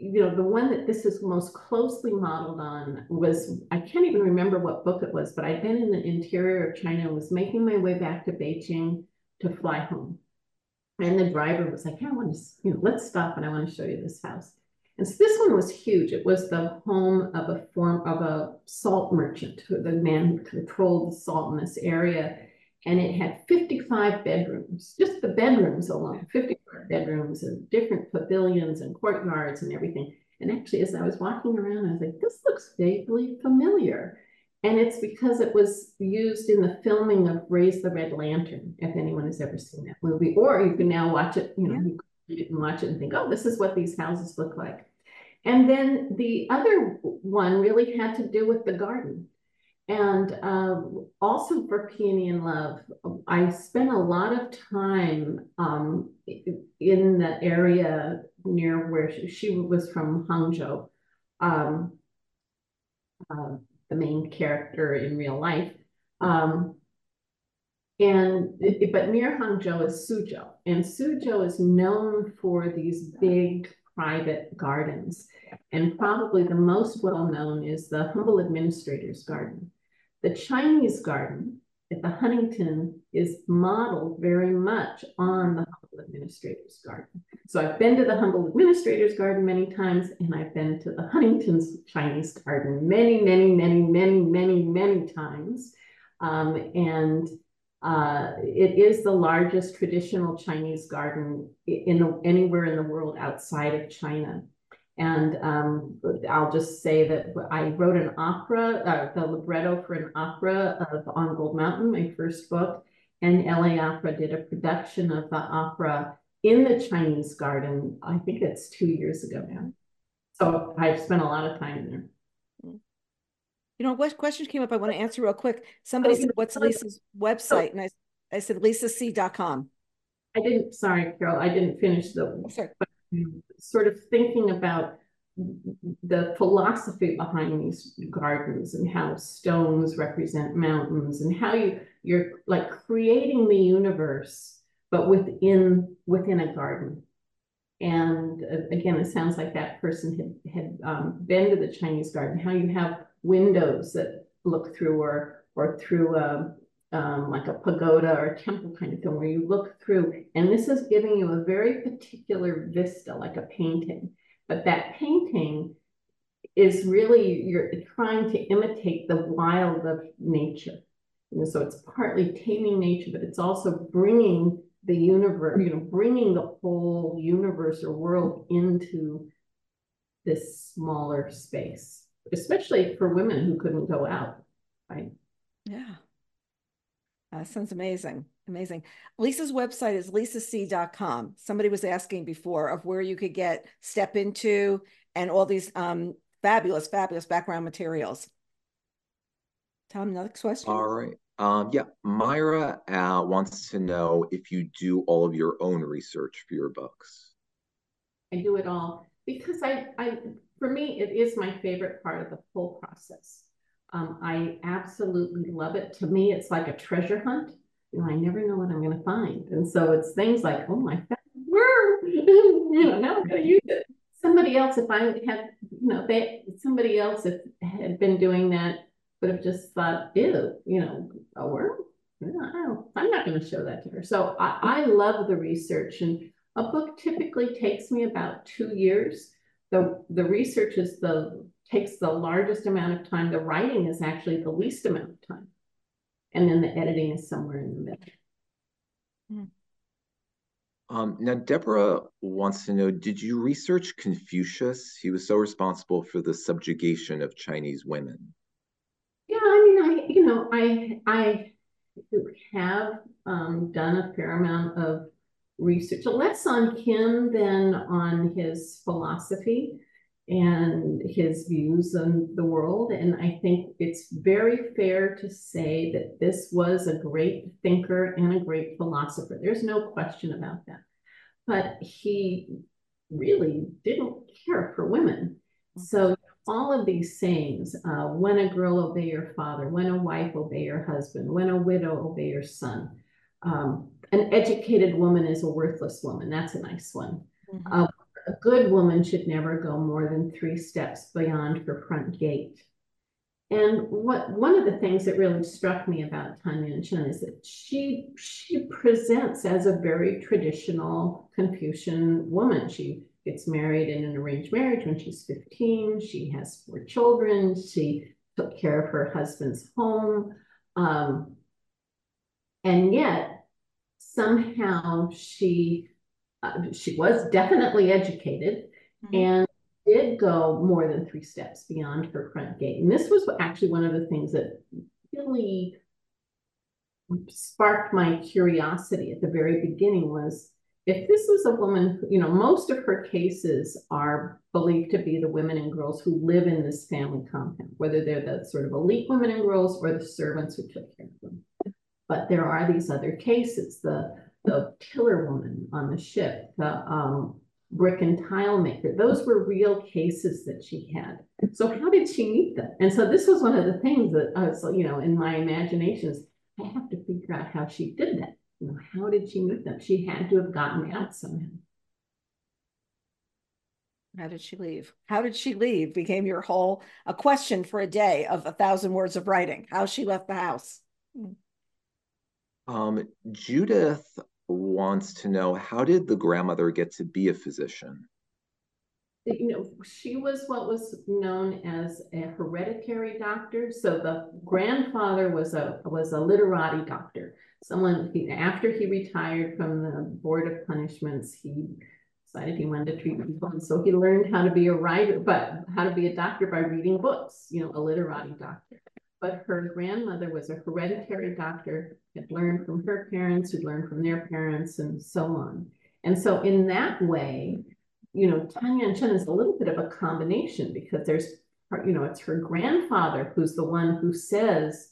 you know, the one that this is most closely modeled on was, I can't even remember what book it was, but I'd been in the interior of China, was making my way back to Beijing to fly home. And the driver was like, yeah, I want to, you know, let's stop and I want to show you this house. And so this one was huge. It was the home of a form of a salt merchant, the man who controlled the salt in this area. And it had fifty-five bedrooms, just the bedrooms alone, fifty-five bedrooms and different pavilions and courtyards and everything. And actually, as I was walking around, I was like, this looks vaguely familiar. And it's because it was used in the filming of Raise the Red Lantern, if anyone has ever seen that movie. Or you can now watch it, you know, you can read it and watch it and think, oh, this is what these houses look like. And then the other one really had to do with the garden. And um, also for Peony and Love, I spent a lot of time um, in the area near where she, she was from, Hangzhou, um, uh, the main character in real life. Um, and it, but near Hangzhou is Suzhou, and Suzhou is known for these big private gardens. And probably the most well-known is the Humble Administrator's Garden. The Chinese garden at the Huntington is modeled very much on the Humble Administrator's Garden. So I've been to the Humble Administrator's Garden many times, and I've been to the Huntington's Chinese Garden many, many, many, many, many, many times. Um, and uh, it is the largest traditional Chinese garden in the, anywhere in the world outside of China. And um, I'll just say that I wrote an opera, uh, the libretto for an opera of On Gold Mountain, my first book, and L A Opera did a production of the opera in the Chinese Garden. I think it's two years ago now. So I've spent a lot of time there. You know, what questions came up I want to answer real quick. Somebody oh, said, what's Lisa's website? And I, I said, lisa see dot com. I didn't, sorry, Carol, I didn't finish the oh, sorry. Sort of thinking about the philosophy behind these gardens and how stones represent mountains and how you you're like creating the universe, but within within a garden. And again, it sounds like that person had, had um, been to the Chinese garden, how you have windows that look through or or through a Um, like a pagoda or a temple kind of thing where you look through, and this is giving you a very particular vista, like a painting, but that painting is really, you're trying to imitate the wild of nature. And so it's partly taming nature, but it's also bringing the universe, you know, bringing the whole universe or world into this smaller space, especially for women who couldn't go out, right? Yeah. Uh, sounds amazing. Amazing. Lisa's website is lisa see dot com. Somebody was asking before of where you could get Step Into and all these um, fabulous, fabulous background materials. Tom, another question? All right. Um, yeah. Myra uh, wants to know if you do all of your own research for your books. I do it all because I, I for me, it is my favorite part of the whole process. Um, I absolutely love it. To me, it's like a treasure hunt. You know, I never know what I'm going to find. And so it's things like, oh my God, you know, now I'm going to use it. Somebody else, if I had you know, they somebody else if had been doing that would have just thought, ew, you know, a worm? No, I'm not going to show that to her. So I, I love the research, and a book typically takes me about two years. The, the research is the takes the largest amount of time. The writing is actually the least amount of time. And then the editing is somewhere in the middle. Yeah. Um, now, Deborah wants to know, did you research Confucius? He was so responsible for the subjugation of Chinese women. Yeah, I mean, I, you know, I, I have um, done a fair amount of research, less on him than on his philosophy and his views on the world. And I think it's very fair to say that this was a great thinker and a great philosopher. There's no question about that. But he really didn't care for women. So all of these sayings, uh, when a girl obey your father, when a wife obey your husband, when a widow obey your son, um, an educated woman is a worthless woman. That's a nice one. Mm-hmm. uh, A good woman should never go more than three steps beyond her front gate. And what one of the things that really struck me about Tan Yunxian is that she she presents as a very traditional Confucian woman. She gets married in an arranged marriage when she's fifteen. She has four children. She took care of her husband's home. Um, and yet somehow she... Uh, she was definitely educated mm-hmm. and did go more than three steps beyond her front gate. And this was actually one of the things that really sparked my curiosity at the very beginning was, if this is a woman, you know, most of her cases are believed to be the women and girls who live in this family compound, whether they're the sort of elite women and girls or the servants who took care of them. But there are these other cases, the the tiller woman on the ship, the um, brick and tile maker. Those were real cases that she had. So how did she meet them? And so this was one of the things that I was, you know, in my imaginations, I have to figure out how she did that. You know, how did she meet them? She had to have gotten out somehow. How did she leave? How did she leave became your whole, a question for a day of a thousand words of writing, how she left the house. Um, Judith wants to know, how did the grandmother get to be a physician? You know, she was what was known as a hereditary doctor. So the grandfather was a was a literati doctor. Someone after he retired from the Board of Punishments, he decided he wanted to treat people, and so he learned how to be a writer, but how to be a doctor by reading books. You know, a literati doctor. But her grandmother was a hereditary doctor, had learned from her parents, who'd learned from their parents, and so on. And so in that way, you know, Tan Yunxian is a little bit of a combination, because there's, you know, it's her grandfather who's the one who says,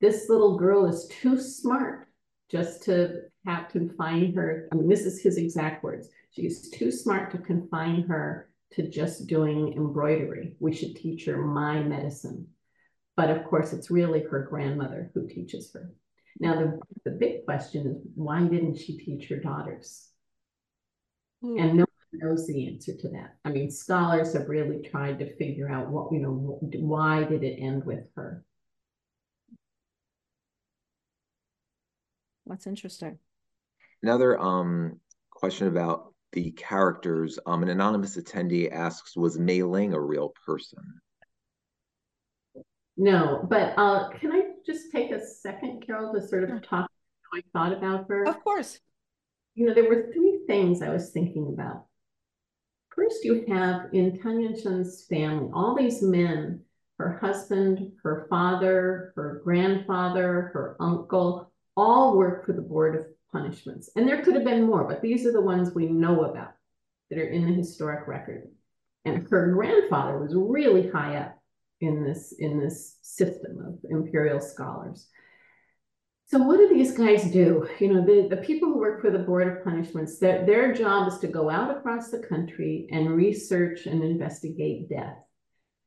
this little girl is too smart just to have to confine her. I mean, this is his exact words. She's too smart to confine her to just doing embroidery. We should teach her my medicine. But of course, it's really her grandmother who teaches her. Now, the, the big question is, why didn't she teach her daughters? Mm. And no one knows the answer to that. I mean, scholars have really tried to figure out what, you know, why did it end with her? That's interesting. Another um, question about the characters. Um, an anonymous attendee asks, was Mei Ling a real person? No, but uh, can I just take a second, Carol, to sort of talk how I thought about her? Of course. You know, there were three things I was thinking about. First, you have in Tan Yunxian's family, all these men, her husband, her father, her grandfather, her uncle, all worked for the Board of Punishments. And there could have been more, but these are the ones we know about that are in the historic record. And her grandfather was really high up in this in this system of imperial scholars. So what do these guys do? You know, the, the people who work for the Board of Punishments, their, their job is to go out across the country and research and investigate death.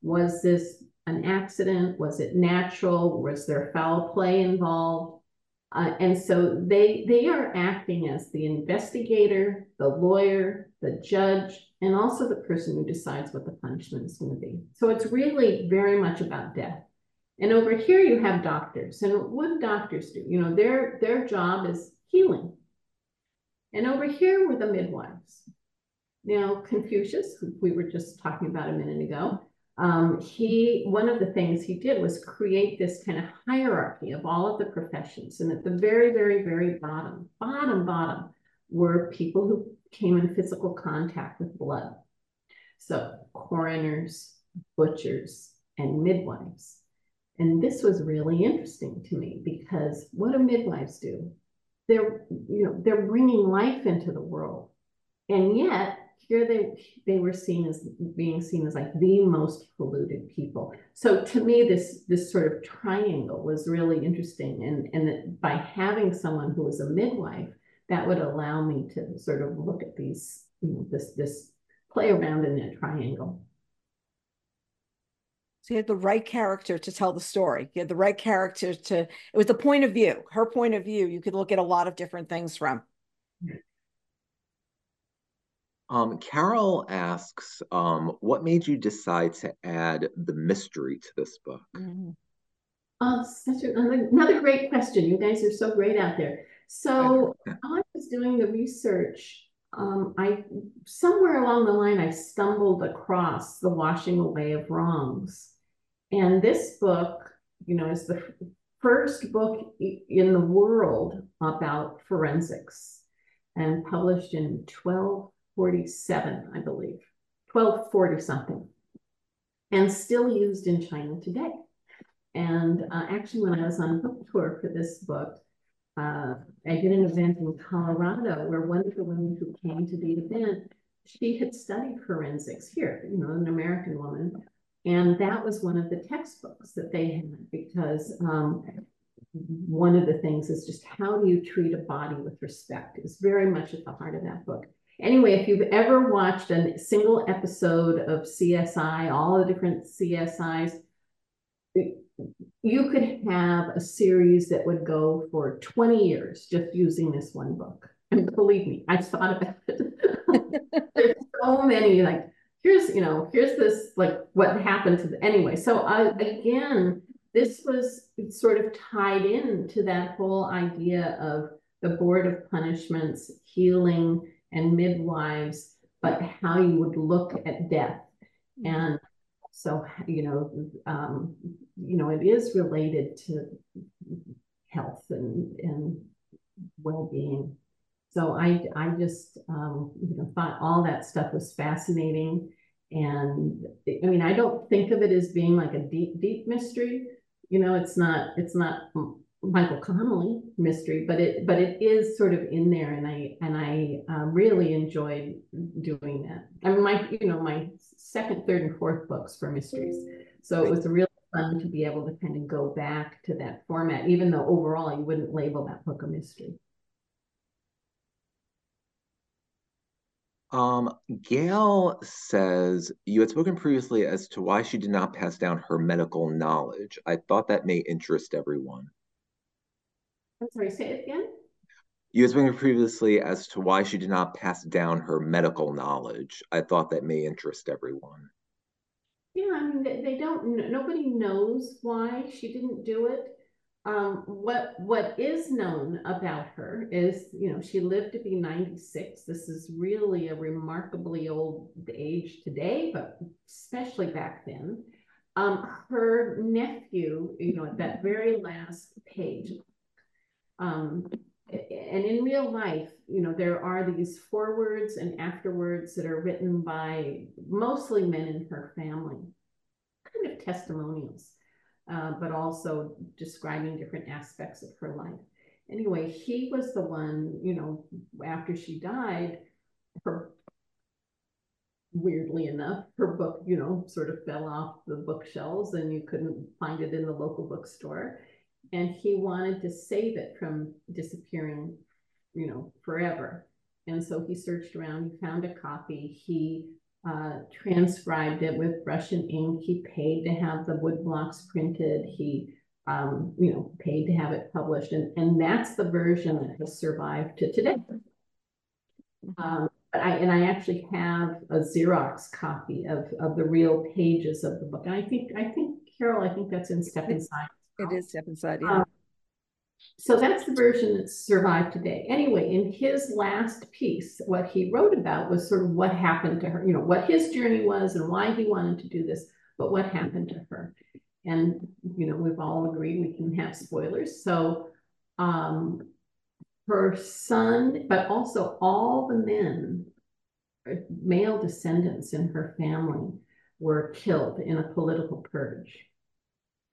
Was this an accident? Was it natural? Was there foul play involved? Uh, and so they, they are acting as the investigator, the lawyer, the judge, and also the person who decides what the punishment is going to be. So it's really very much about death. And over here you have doctors, and what do doctors do? You know, their, their job is healing. And over here were the midwives. Now, Confucius, who we were just talking about a minute ago, um, he, one of the things he did was create this kind of hierarchy of all of the professions. And at the very, very, very bottom, bottom, bottom were people who came in physical contact with blood. So coroners, butchers, and midwives. And this was really interesting to me because what do midwives do? They're, you know, they're bringing life into the world. And yet here they, they were seen as being seen as like the most polluted people. So to me, this, this sort of triangle was really interesting. And, and by having someone who was a midwife, that would allow me to sort of look at these, you know, this, this play around in that triangle. So you had the right character to tell the story. You had the right character to, it was the point of view, her point of view. You could look at a lot of different things from. Um, Carol asks, um, what made you decide to add the mystery to this book? Mm-hmm. Oh, such a, another great question. You guys are so great out there. So I while I was doing the research, Um, I somewhere along the line, I stumbled across The Washing Away of Wrongs. And this book, you know, is the first book in the world about forensics and published in twelve forty-seven, I believe, twelve forty something, and still used in China today. And uh, actually, when I was on book tour for this book, Uh, I did an event in Colorado where one of the women who came to the event, she had studied forensics here, you know, an American woman. And that was one of the textbooks that they had because um, one of the things is just how do you treat a body with respect is very much at the heart of that book. Anyway, if you've ever watched a single episode of C S I, all the different C S Is, it, you could have a series that would go for twenty years just using this one book. And believe me, I thought about it. There's so many, like, here's, you know, here's this, like, what happened to the, anyway. So I, again, this was sort of tied in to that whole idea of the Board of Punishments, healing, and midwives, but how you would look at death. And so, you know, um, you know, it is related to health and, and well-being. So I, I just, um, you know, thought all that stuff was fascinating. And I mean, I don't think of it as being like a deep, deep mystery. You know, it's not, it's not Michael Connelly mystery, but it, but it is sort of in there. And I, and I uh, really enjoyed doing that. I mean, my, you know, my second, third, and fourth books for mysteries. So it was really fun to be able to kind of go back to that format, even though overall you wouldn't label that book a mystery. Um, Gail says, you had spoken previously as to why she did not pass down her medical knowledge. I thought that may interest everyone. I'm sorry, say it again? You had spoken previously as to why she did not pass down her medical knowledge. I thought that may interest everyone. Yeah, I mean, they, they don't, nobody knows why she didn't do it. Um, what what is known about her is, you know, she lived to be ninety-six. This is really a remarkably old age today, but especially back then. Um, her nephew, you know, at that very last page, um, and in real life, you know, there are these forewords and afterwords that are written by mostly men in her family, kind of testimonials, uh, but also describing different aspects of her life. Anyway, he was the one, you know, after she died, her, weirdly enough, her book, you know, sort of fell off the bookshelves and you couldn't find it in the local bookstore. And he wanted to save it from disappearing, you know, forever. And so he searched around, he found a copy, he uh, transcribed it with Russian ink, he paid to have the woodblocks printed, he, um, you know, paid to have it published. And, and that's the version that has survived to today. Um, I, and I actually have a Xerox copy of, of the real pages of the book. And I think, I think, Carol, I think that's in Step Inside. It is Step Inside, yeah. Um, so that's the version that survived today. Anyway, in his last piece, what he wrote about was sort of what happened to her, you know, what his journey was and why he wanted to do this, but what happened to her. And, you know, we've all agreed we can have spoilers. So um, her son, but also all the men, male descendants in her family, were killed in a political purge.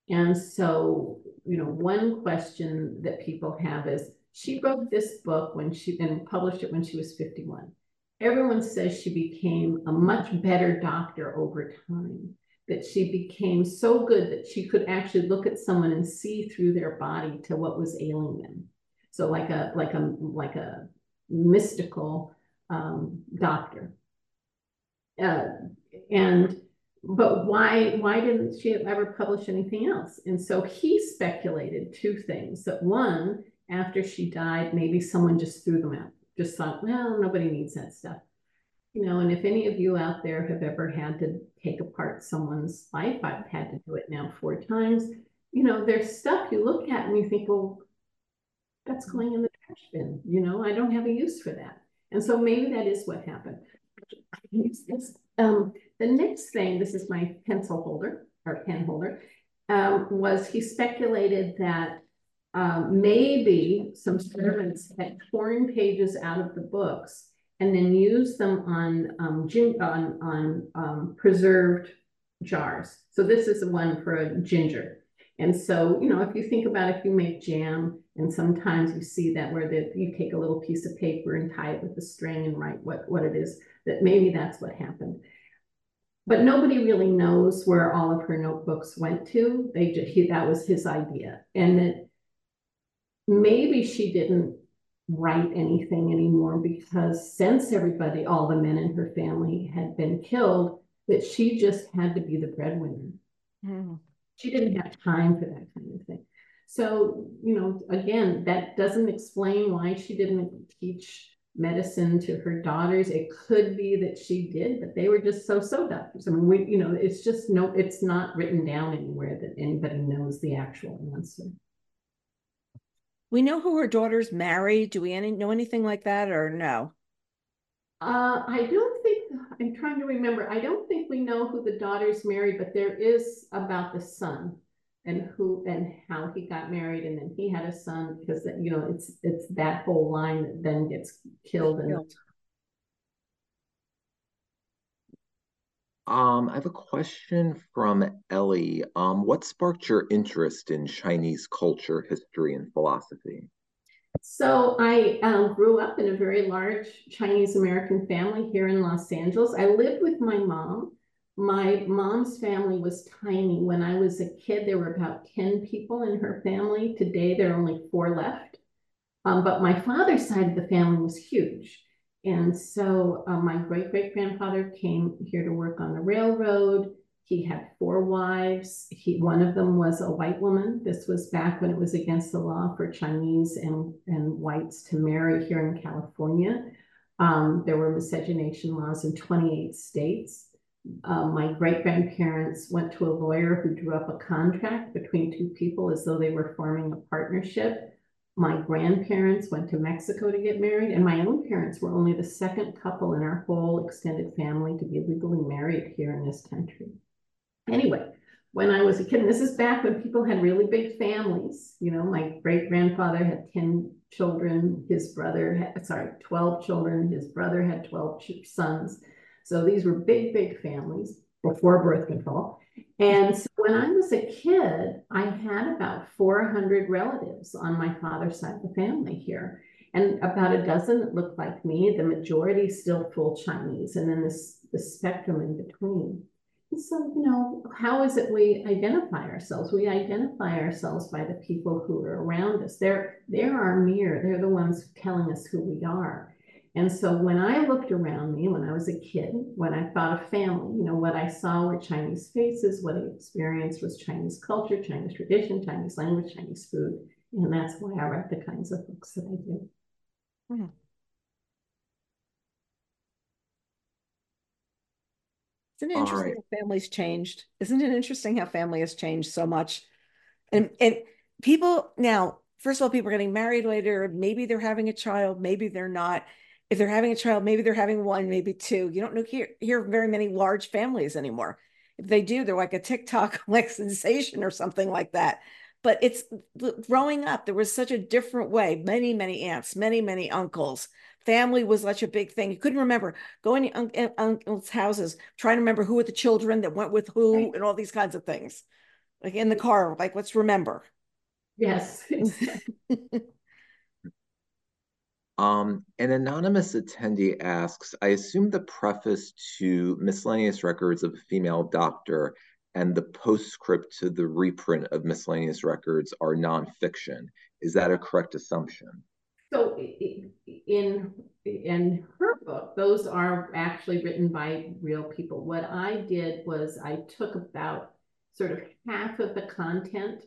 And so, you know, one question that people have is, she wrote this book when she, and published it when she was fifty-one. Everyone says she became a much better doctor over time, that she became so good that she could actually look at someone and see through their body to what was ailing them. So like a, like a, like a mystical um, doctor. Uh, and, but why, why didn't she ever publish anything else? And so he speculated two things. That one, after she died, maybe someone just threw them out, just thought, well, nobody needs that stuff. You know, and if any of you out there have ever had to take apart someone's life, I've had to do it now four times, you know, there's stuff you look at and you think, well, that's going in the trash bin, you know, I don't have a use for that. And so maybe that is what happened. Um, the next thing, this is my pencil holder or pen holder, um, was he speculated that um, maybe some servants had torn pages out of the books and then used them on um, gin on, on um, preserved jars. So this is the one for a ginger. And so, you know, if you think about if you make jam, and sometimes you see that where the, you take a little piece of paper and tie it with a string and write what, what it is, that maybe that's what happened. But nobody really knows where all of her notebooks went to. They just, he, that was his idea. And that maybe she didn't write anything anymore because since everybody, all the men in her family had been killed, that she just had to be the breadwinner. Mm. She didn't have time for that kind of thing. So, you know, again, that doesn't explain why she didn't teach medicine to her daughters. It could be that she did, but they were just so-so doctors. I mean, we, you know, it's just no, it's not written down anywhere that anybody knows the actual answer. We know who her daughters married. Do we any, know anything like that or no? Uh, I don't think, I'm trying to remember. I don't think we know who the daughters married, but there is about the son and who and how he got married. And then he had a son because, that, you know, it's it's that whole line that then gets killed. And... Um, I have a question from Ellie. Um, what sparked your interest in Chinese culture, history, and philosophy? So I um, grew up in a very large Chinese American family here in Los Angeles. I lived with my mom. My mom's family was tiny. When I was a kid, there were about ten people in her family. Today, there are only four left. Um, but my father's side of the family was huge. And so uh, my great-great-grandfather came here to work on the railroad. He had four wives. He, one of them was a white woman. This was back when it was against the law for Chinese and, and whites to marry here in California. Um, there were miscegenation laws in twenty-eight states. Uh, my great-grandparents went to a lawyer who drew up a contract between two people as though they were forming a partnership. My grandparents went to Mexico to get married, and my own parents were only the second couple in our whole extended family to be legally married here in this country. Anyway, when I was a kid, and this is back when people had really big families, you know, my great-grandfather had ten children, his brother had, sorry, twelve children, his brother had twelve sons. So these were big, big families before birth control. And so when I was a kid, I had about four hundred relatives on my father's side of the family here. And about a dozen that looked like me, the majority still full Chinese, and then this the spectrum in between. So, you know, how is it we identify ourselves? We identify ourselves by the people who are around us. They're, they're our mirror. They're the ones telling us who we are. And so when I looked around me when I was a kid, when I thought of family, you know, what I saw were Chinese faces, what I experienced was Chinese culture, Chinese tradition, Chinese language, Chinese food. And that's why I write the kinds of books that I do. Yeah. Isn't it interesting right. how family's changed? Isn't it interesting how family has changed so much? And and people now, first of all, people are getting married later. Maybe they're having a child. Maybe they're not. If they're having a child, maybe they're having one, maybe two. You don't know, hear, hear very many large families anymore. If they do, they're like a TikTok like sensation or something like that. But it's growing up, there was such a different way. Many, many aunts, many, many uncles. Family was such a big thing. You couldn't remember going to un- uncle's houses, trying to remember who were the children that went with who right. and all these kinds of things. Like in the car, like let's remember. Yes. Um, an anonymous attendee asks, I assume the preface to Miscellaneous Records of a Female Doctor and the postscript to the reprint of Miscellaneous Records are nonfiction. Is that a correct assumption? So in, in her book, those are actually written by real people. What I did was I took about sort of half of the content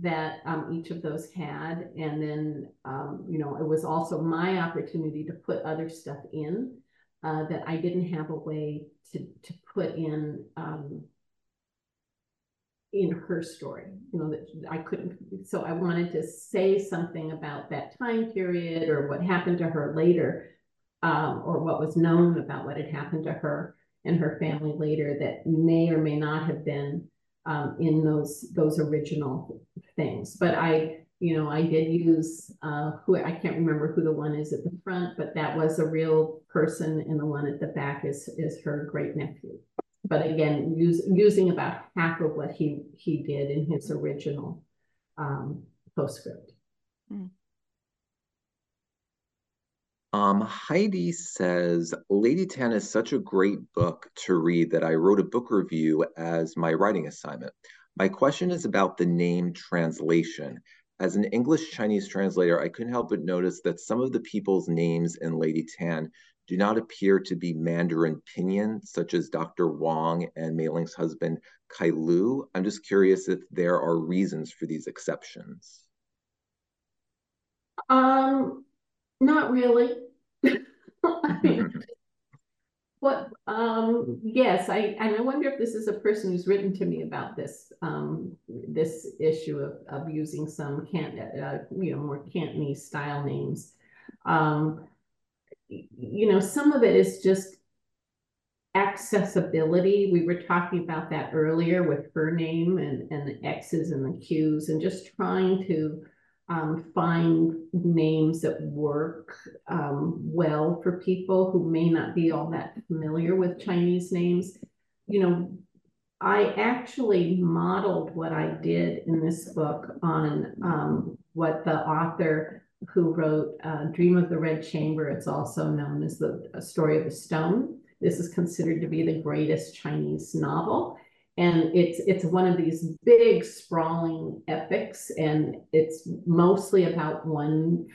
that um, each of those had. And then, um, you know, it was also my opportunity to put other stuff in uh, that I didn't have a way to, to put in um, in her story, you know, that I couldn't. So I wanted to say something about that time period or what happened to her later um, or what was known about what had happened to her and her family later that may or may not have been Um, in those those original things. But I, you know, I did use uh, who I can't remember who the one is at the front, but that was a real person, and the one at the back is is her great nephew. But again, use, using about half of what he he did in his original um, postscript. Mm. Um, Heidi says, Lady Tan is such a great book to read that I wrote a book review as my writing assignment. My question is about the name translation. As an English-Chinese translator, I couldn't help but notice that some of the people's names in Lady Tan do not appear to be Mandarin pinyin, such as Doctor Wang and Mei Ling's husband, Kai Lu. I'm just curious if there are reasons for these exceptions. Um... Not really. I mean, what? Um, yes, I and I wonder if this is a person who's written to me about this um, this issue of, of using some can uh, you know more Cantonese style names. Um, you know, some of it is just accessibility. We were talking about that earlier with her name and and the X's and the Q's and just trying to. Um, find names that work um, well for people who may not be all that familiar with Chinese names. You know, I actually modeled what I did in this book on um, what the author who wrote uh, Dream of the Red Chamber, it's also known as the Story of the Stone. This is considered to be the greatest Chinese novel. And it's it's one of these big sprawling epics, and it's mostly about one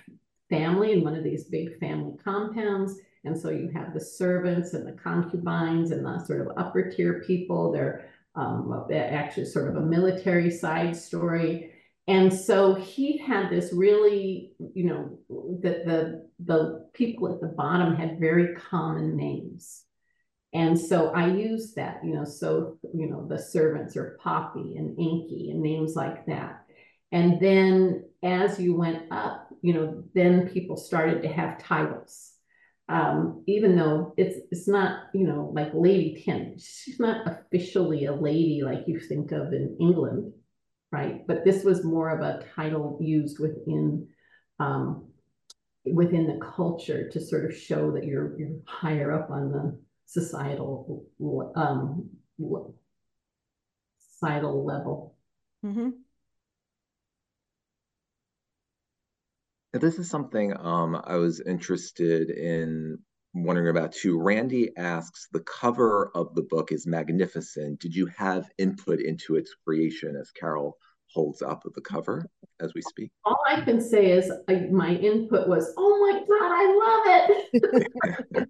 family and one of these big family compounds. And so you have the servants and the concubines and the sort of upper tier people. They're um, actually sort of a military side story. And so he had this really, you know, the the, the people at the bottom had very common names. And so I use that, you know, so, you know, the servants are Poppy and Inky and names like that. And then as you went up, you know, then people started to have titles, um, even though it's it's not, you know, like Lady Tan. She's not officially a lady like you think of in England, right? But this was more of a title used within um, within the culture to sort of show that you're you're higher up on the societal um societal level. Mm-hmm. This is something um I was interested in wondering about too. Randy asks, the cover of the book is magnificent. Did you have input into its creation as Carol holds up the cover as we speak? All I can say is uh, my input was, oh my God, I love it.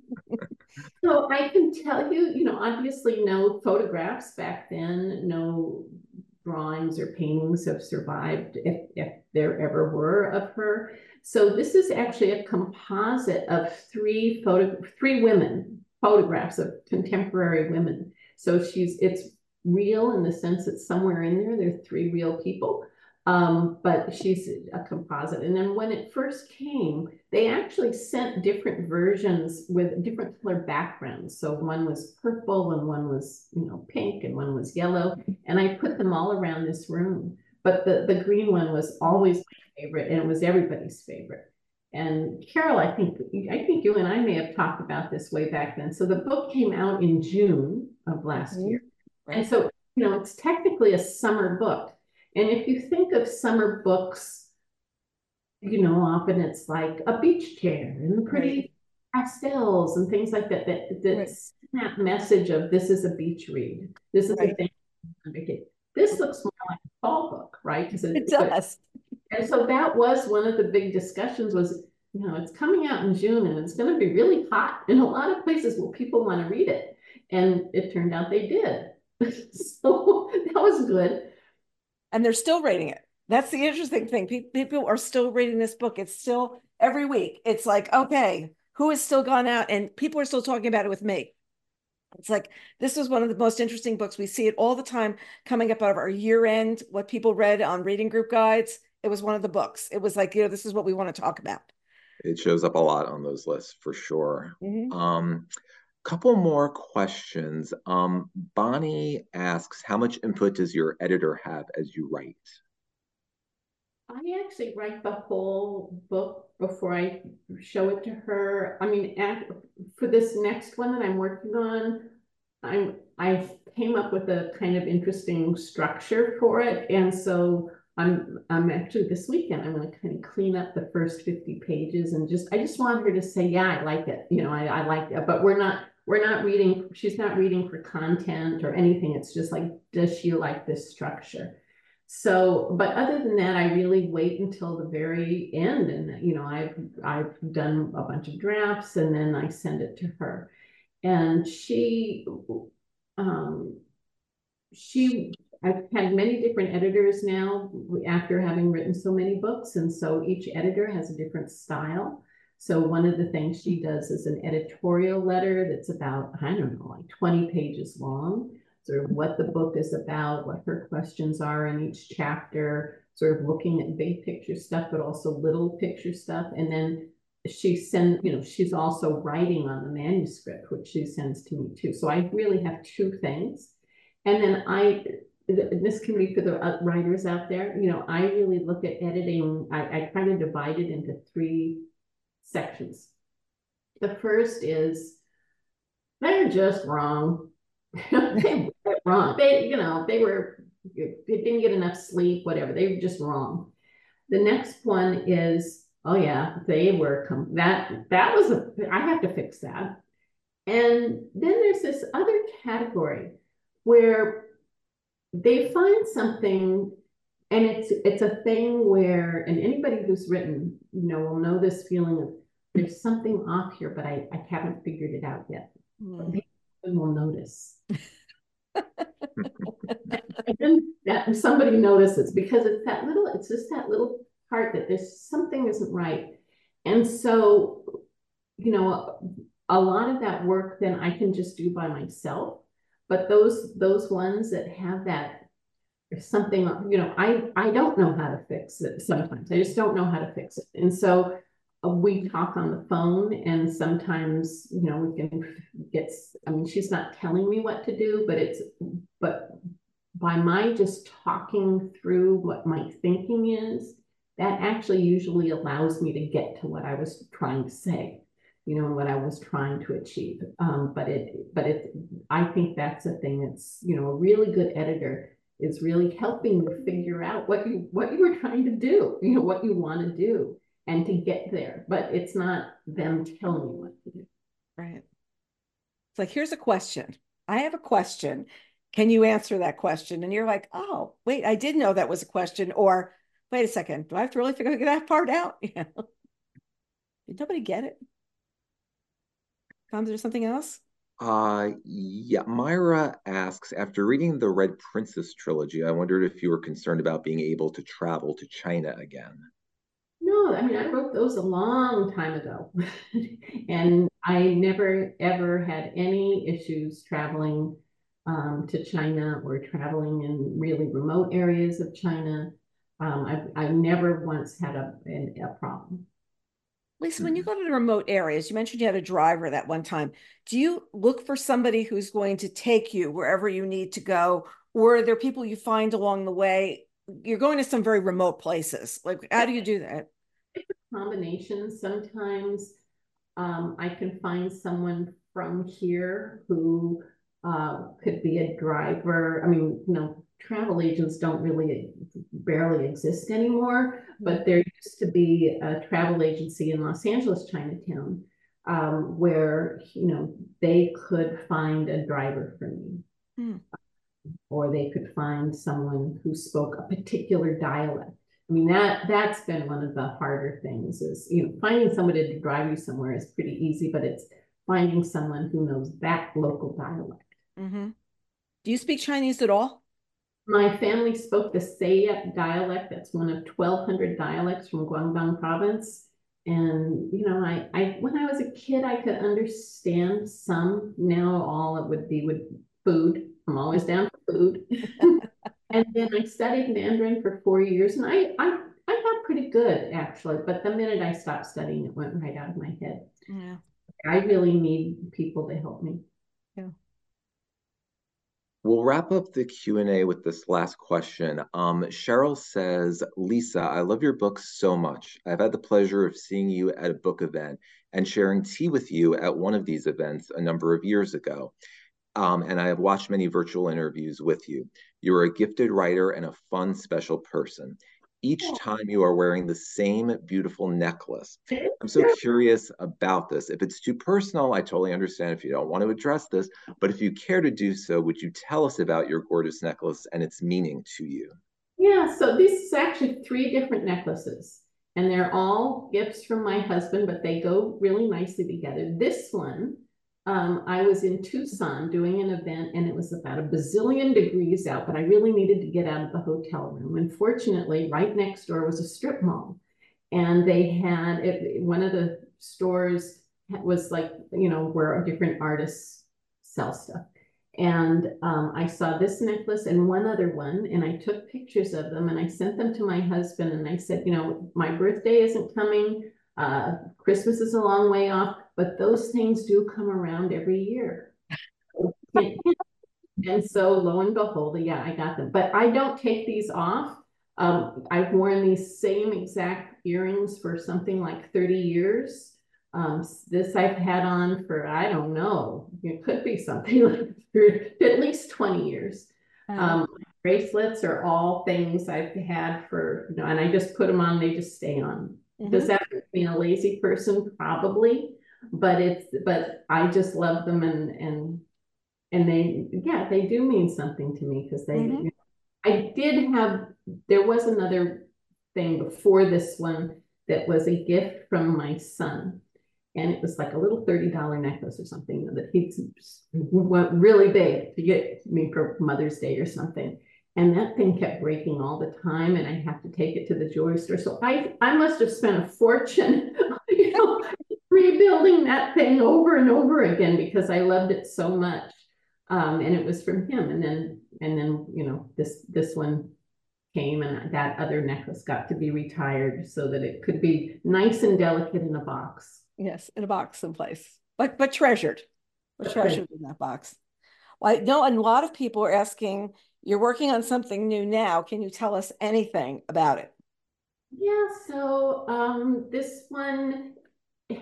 So I can tell you, you know, obviously no photographs back then, no drawings or paintings have survived if, if there ever were of her. So this is actually a composite of three photo, three women, photographs of contemporary women. So she's, it's real in the sense that somewhere in there, there are three real people, um, but she's a composite. And then when it first came, they actually sent different versions with different color backgrounds. So one was purple and one was, you know, pink and one was yellow. And I put them all around this room. But the, the green one was always my favorite, and it was everybody's favorite. And Carol, I think I think you and I may have talked about this way back then. So the book came out in June of last year. Right. And so, you know, it's technically a summer book. And if you think of summer books, you know, often it's like a beach chair and the pretty right. pastels and things like that, that, that, right. that message of this is a beach read. This is right. a thing. This looks more like a fall book, right? Because it, it does. And so that was one of the big discussions was, you know, it's coming out in June and it's going to be really hot in a lot of places. Will people want to read it? And it turned out they did. So that was good. And they're still reading it. That's the interesting thing. Pe- people are still reading this book. It's still every week. It's like, okay, who has still gone out? And people are still talking about it with me. It's like, this was one of the most interesting books. We see it all the time coming up out of our year end, what people read on reading group guides. It was one of the books. It was like, you know, this is what we want to talk about. It shows up a lot on those lists for sure. Mm-hmm. Um, couple more questions. Um, Bonnie asks, how much input does your editor have as you write? I actually write the whole book before I show it to her. I mean, at, for this next one that I'm working on, I'm, I came up with a kind of interesting structure for it. And so I'm, I'm actually this weekend, I'm going to kind of clean up the first fifty pages and just, I just want her to say, yeah, I like it. You know, I, I like it, but we're not, we're not reading, she's not reading for content or anything. It's just like, does she like this structure? So, but other than that, I really wait until the very end. And, you know, I've, I've done a bunch of drafts and then I send it to her, and she, um, she, I've had many different editors now after having written so many books. And so each editor has a different style. So one of the things she does is an editorial letter that's about, I don't know, like twenty pages long, sort of what the book is about, what her questions are in each chapter, sort of looking at big picture stuff, but also little picture stuff. And then she sends, you know, she's also writing on the manuscript, which she sends to me too. So I really have two things. And then I, and this can be for the writers out there, you know, I really look at editing, I, I kind of divide it into three sections. The first is, they're just wrong. They were wrong. They, you know, they were, they didn't get enough sleep, whatever. They were just wrong. The next one is, oh yeah, they were, com- that, that was, a, I have to fix that. And then there's this other category where they find something, and it's it's a thing where, and anybody who's written, you know, will know this feeling of there's something off here, but I, I haven't figured it out yet. Mm. People will notice. And then that somebody notices, because it's that little, it's just that little part that there's something isn't right. And so, you know, a lot of that work then I can just do by myself. But those those ones that have that something, you know, I, I don't know how to fix it sometimes. I just don't know how to fix it. And so we talk on the phone, and sometimes, you know, we can get, I mean, she's not telling me what to do, but it's, but by my just talking through what my thinking is, that actually usually allows me to get to what I was trying to say, you know, what I was trying to achieve. Um, but it, but it, I think that's a thing that's, you know, a really good editor is really helping you figure out what you, what you were trying to do, you know, what you want to do and to get there, but it's not them telling you what to do. Right. It's like, here's a question. I have a question. Can you answer that question? And you're like, oh, wait, I did know that was a question. Or wait a second, do I have to really figure that part out? You know, did nobody get it? Tom, is there something else? Uh, yeah. Myra asks, after reading the Red Princess trilogy, I wondered if you were concerned about being able to travel to China again. No, I mean, I wrote those a long time ago. And I never, ever had any issues traveling um, to China or traveling in really remote areas of China, um, I've, I've never once had a, a, a problem. Lisa, when you go to the remote areas, you mentioned you had a driver that one time. Do you look for somebody who's going to take you wherever you need to go? Or are there people you find along the way? You're going to some very remote places. Like, how do you do that? It's a combination. Sometimes um, I can find someone from here who uh, could be a driver. I mean, you know, travel agents don't really barely exist anymore, but there used to be a travel agency in Los Angeles, Chinatown, um, where, you know, they could find a driver for me, mm. or they could find someone who spoke a particular dialect. I mean, that, that's been one of the harder things is, you know, finding somebody to drive you somewhere is pretty easy, but it's finding someone who knows that local dialect. Mm-hmm. Do you speak Chinese at all? My family spoke the Sayep dialect. That's one of twelve hundred dialects from Guangdong province. And, you know, I, I, when I was a kid, I could understand some. Now all it would be would food. I'm always down for food. And then I studied Mandarin for four years and I, I, I got pretty good actually. But the minute I stopped studying, it went right out of my head. Yeah. I really need people to help me. Yeah. We'll wrap up the Q and A with this last question. Um, Cheryl says, Lisa, I love your books so much. I've had the pleasure of seeing you at a book event and sharing tea with you at one of these events a number of years ago. Um, and I have watched many virtual interviews with you. You're a gifted writer and a fun, special person. Each time you are wearing the same beautiful necklace. I'm so curious about this. If it's too personal, I totally understand if you don't want to address this, but if you care to do so, would you tell us about your gorgeous necklace and its meaning to you? Yeah, so this is actually three different necklaces and they're all gifts from my husband, but they go really nicely together. This one, um, I was in Tucson doing an event and it was about a bazillion degrees out, but I really needed to get out of the hotel room. And fortunately, right next door was a strip mall. And they had, it, one of the stores was like, you know, where different artists sell stuff. And um, I saw this necklace and one other one, and I took pictures of them and I sent them to my husband and I said, you know, my birthday isn't coming. Uh, Christmas is a long way off, but those things do come around every year. And so lo and behold, yeah, I got them. But I don't take these off. Um, I've worn these same exact earrings for something like thirty years. Um, this I've had on for, I don't know, it could be something like for at least twenty years. Um, um, bracelets are all things I've had for, you know, and I just put them on, they just stay on. Mm-hmm. Does that mean a lazy person? Probably, but it's, but I just love them and, and, and they, yeah, they do mean something to me because they, mm-hmm. you know, I did have, there was another thing before this one that was a gift from my son. And it was like a little thirty dollar necklace or something that he went really big to get me for Mother's Day or something. And that thing kept breaking all the time, and I have to take it to the jewelry store. So I, I must have spent a fortune, you know, rebuilding that thing over and over again because I loved it so much. Um, and it was from him. And then, and then, you know, this this one came, and that other necklace got to be retired so that it could be nice and delicate in a box. Yes, in a box someplace, but but treasured, but okay. treasured in that box. Well, I know a lot of people are asking. You're working on something new now. Can you tell us anything about it? Yeah, so um, this one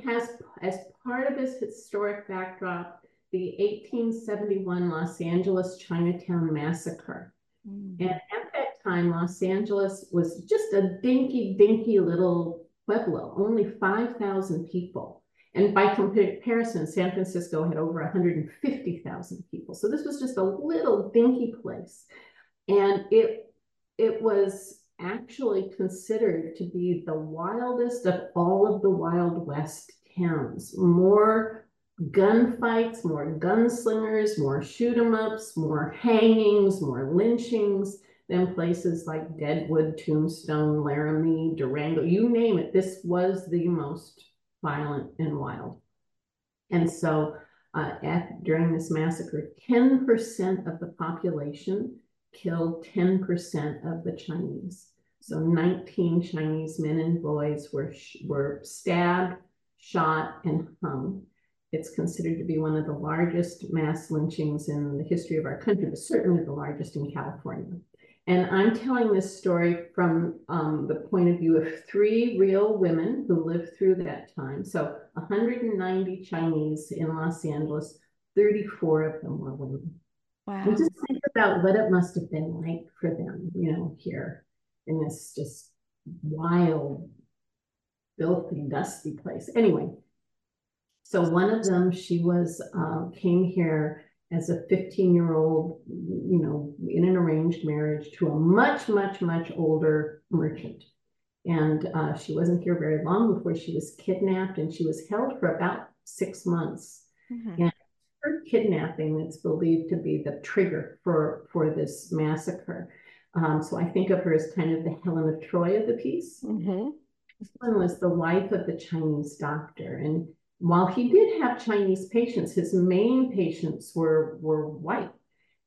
has, as part of its historic backdrop, the eighteen seventy-one Los Angeles Chinatown Massacre. Mm. And at that time, Los Angeles was just a dinky, dinky little pueblo, only five thousand people. And by comparison, San Francisco had over one hundred fifty thousand people. So this was just a little dinky place. And it, it was actually considered to be the wildest of all of the Wild West towns. More gunfights, more gunslingers, more shoot-em-ups, more hangings, more lynchings than places like Deadwood, Tombstone, Laramie, Durango, you name it. This was the most violent and wild. And so uh, at, during this massacre, ten percent of the population killed ten percent of the Chinese. So nineteen Chinese men and boys were, were stabbed, shot, and hung. It's considered to be one of the largest mass lynchings in the history of our country, but certainly the largest in California. And I'm telling this story from um, the point of view of three real women who lived through that time. So one hundred ninety Chinese in Los Angeles, thirty-four of them were women. Wow. And just think about what it must have been like for them, you know, here in this just wild, filthy, dusty place. Anyway, so one of them, she was, uh, came here as a fifteen-year-old, you know, in an arranged marriage to a much, much, much older merchant. And uh, she wasn't here very long before she was kidnapped, and she was held for about six months. Mm-hmm. And her kidnapping is believed to be the trigger for, for this massacre. Um, so I think of her as kind of the Helen of Troy of the piece. Mm-hmm. This one was the wife of the Chinese doctor. And while he did have Chinese patients, his main patients were, were white.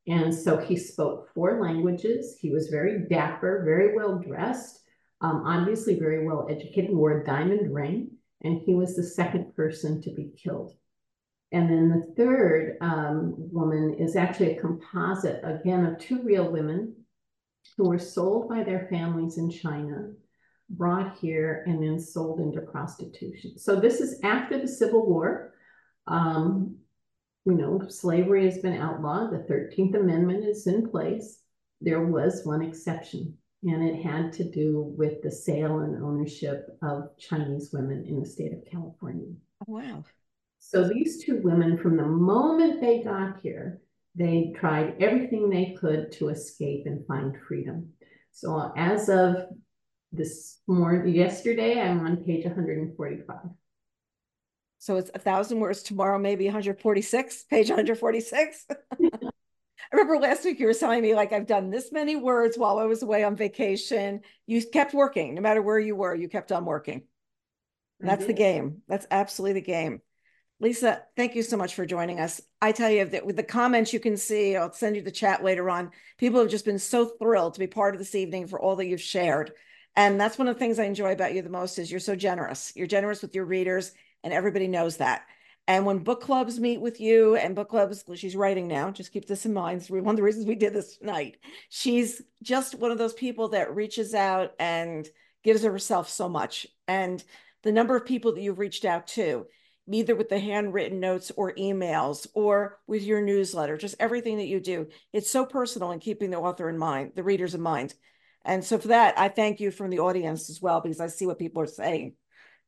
And so he spoke four languages. He was very dapper, very well dressed, um, obviously very well educated, wore a diamond ring, and he was the second person to be killed. And then the third um, woman is actually a composite, again, of two real women who were sold by their families in China, brought here, and then sold into prostitution. So this is after the Civil War. Um, you know, slavery has been outlawed. The thirteenth Amendment is in place. There was one exception, and it had to do with the sale and ownership of Chinese women in the state of California. Wow. So these two women, from the moment they got here, they tried everything they could to escape and find freedom. So as of this morning, yesterday, I'm on page one forty-five. So it's a thousand words tomorrow, maybe one forty-six, page one forty-six. I remember last week you were telling me, like, I've done this many words while I was away on vacation. You kept working, no matter where you were, you kept on working. And that's the game. That's absolutely the game. Lisa, thank you so much for joining us. I tell you that with the comments you can see, I'll send you the chat later on. People have just been so thrilled to be part of this evening for all that you've shared. And that's one of the things I enjoy about you the most is you're so generous. You're generous with your readers, and everybody knows that. And when book clubs meet with you and book clubs, well, she's writing now, just keep this in mind. It's one of the reasons we did this tonight. She's just one of those people that reaches out and gives of herself so much. And the number of people that you've reached out to, either with the handwritten notes or emails or with your newsletter, just everything that you do, it's so personal and keeping the author in mind, the readers in mind. And so for that, I thank you from the audience as well, because I see what people are saying,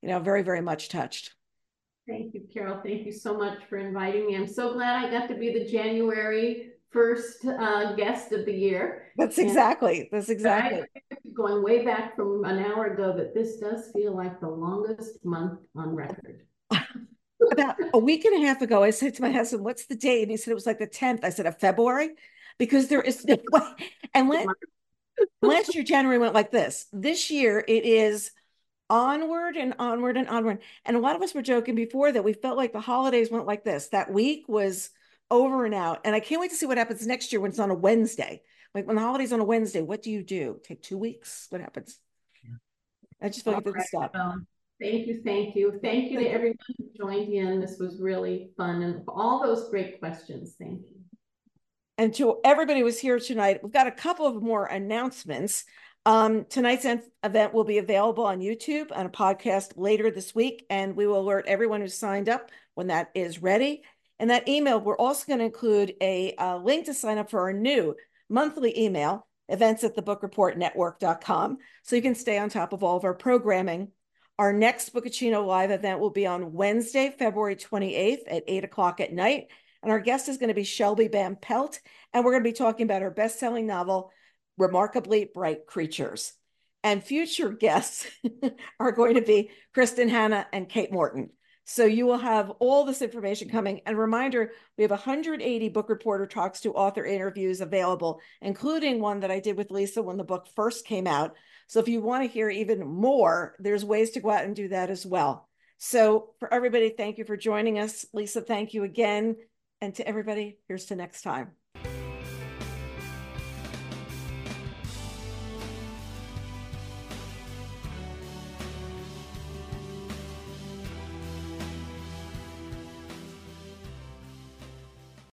you know, very, very much touched. Thank you, Carol. Thank you so much for inviting me. I'm so glad I got to be the January first uh, guest of the year. That's and exactly, that's exactly. I, going way back from an hour ago, that this does feel like the longest month on record. About a week and a half ago, I said to my husband, what's the date? And he said it was like the tenth. I said, of February? Because there is no way. And when... Last year, January went like this. This year, it is onward and onward and onward. And a lot of us were joking before that we felt like the holidays went like this. That week was over and out. And I can't wait to see what happens next year when it's on a Wednesday. Like when the holiday's on a Wednesday, what do you do? Take two weeks? What happens? Yeah. I just feel like it didn't stop. Well, thank you. Thank you. Thank you to everyone who joined in. This was really fun. And all those great questions. Thank you. And to everybody who was here tonight, we've got a couple of more announcements. Um, tonight's event will be available on YouTube on a podcast later this week, and we will alert everyone who's signed up when that is ready. And that email, we're also going to include a, a link to sign up for our new monthly email, events at the book report network dot com, so you can stay on top of all of our programming. Our next Bookaccino Live event will be on Wednesday, February twenty-eighth at eight o'clock at night. And our guest is going to be Shelby Van Pelt, and we're going to be talking about her best-selling novel, Remarkably Bright Creatures. And future guests are going to be Kristen Hanna and Kate Morton. So you will have all this information coming. And reminder, we have one hundred eighty Book Reporter Talks to author interviews available, including one that I did with Lisa when the book first came out. So if you want to hear even more, there's ways to go out and do that as well. So for everybody, thank you for joining us. Lisa, thank you again. And to everybody, here's to next time.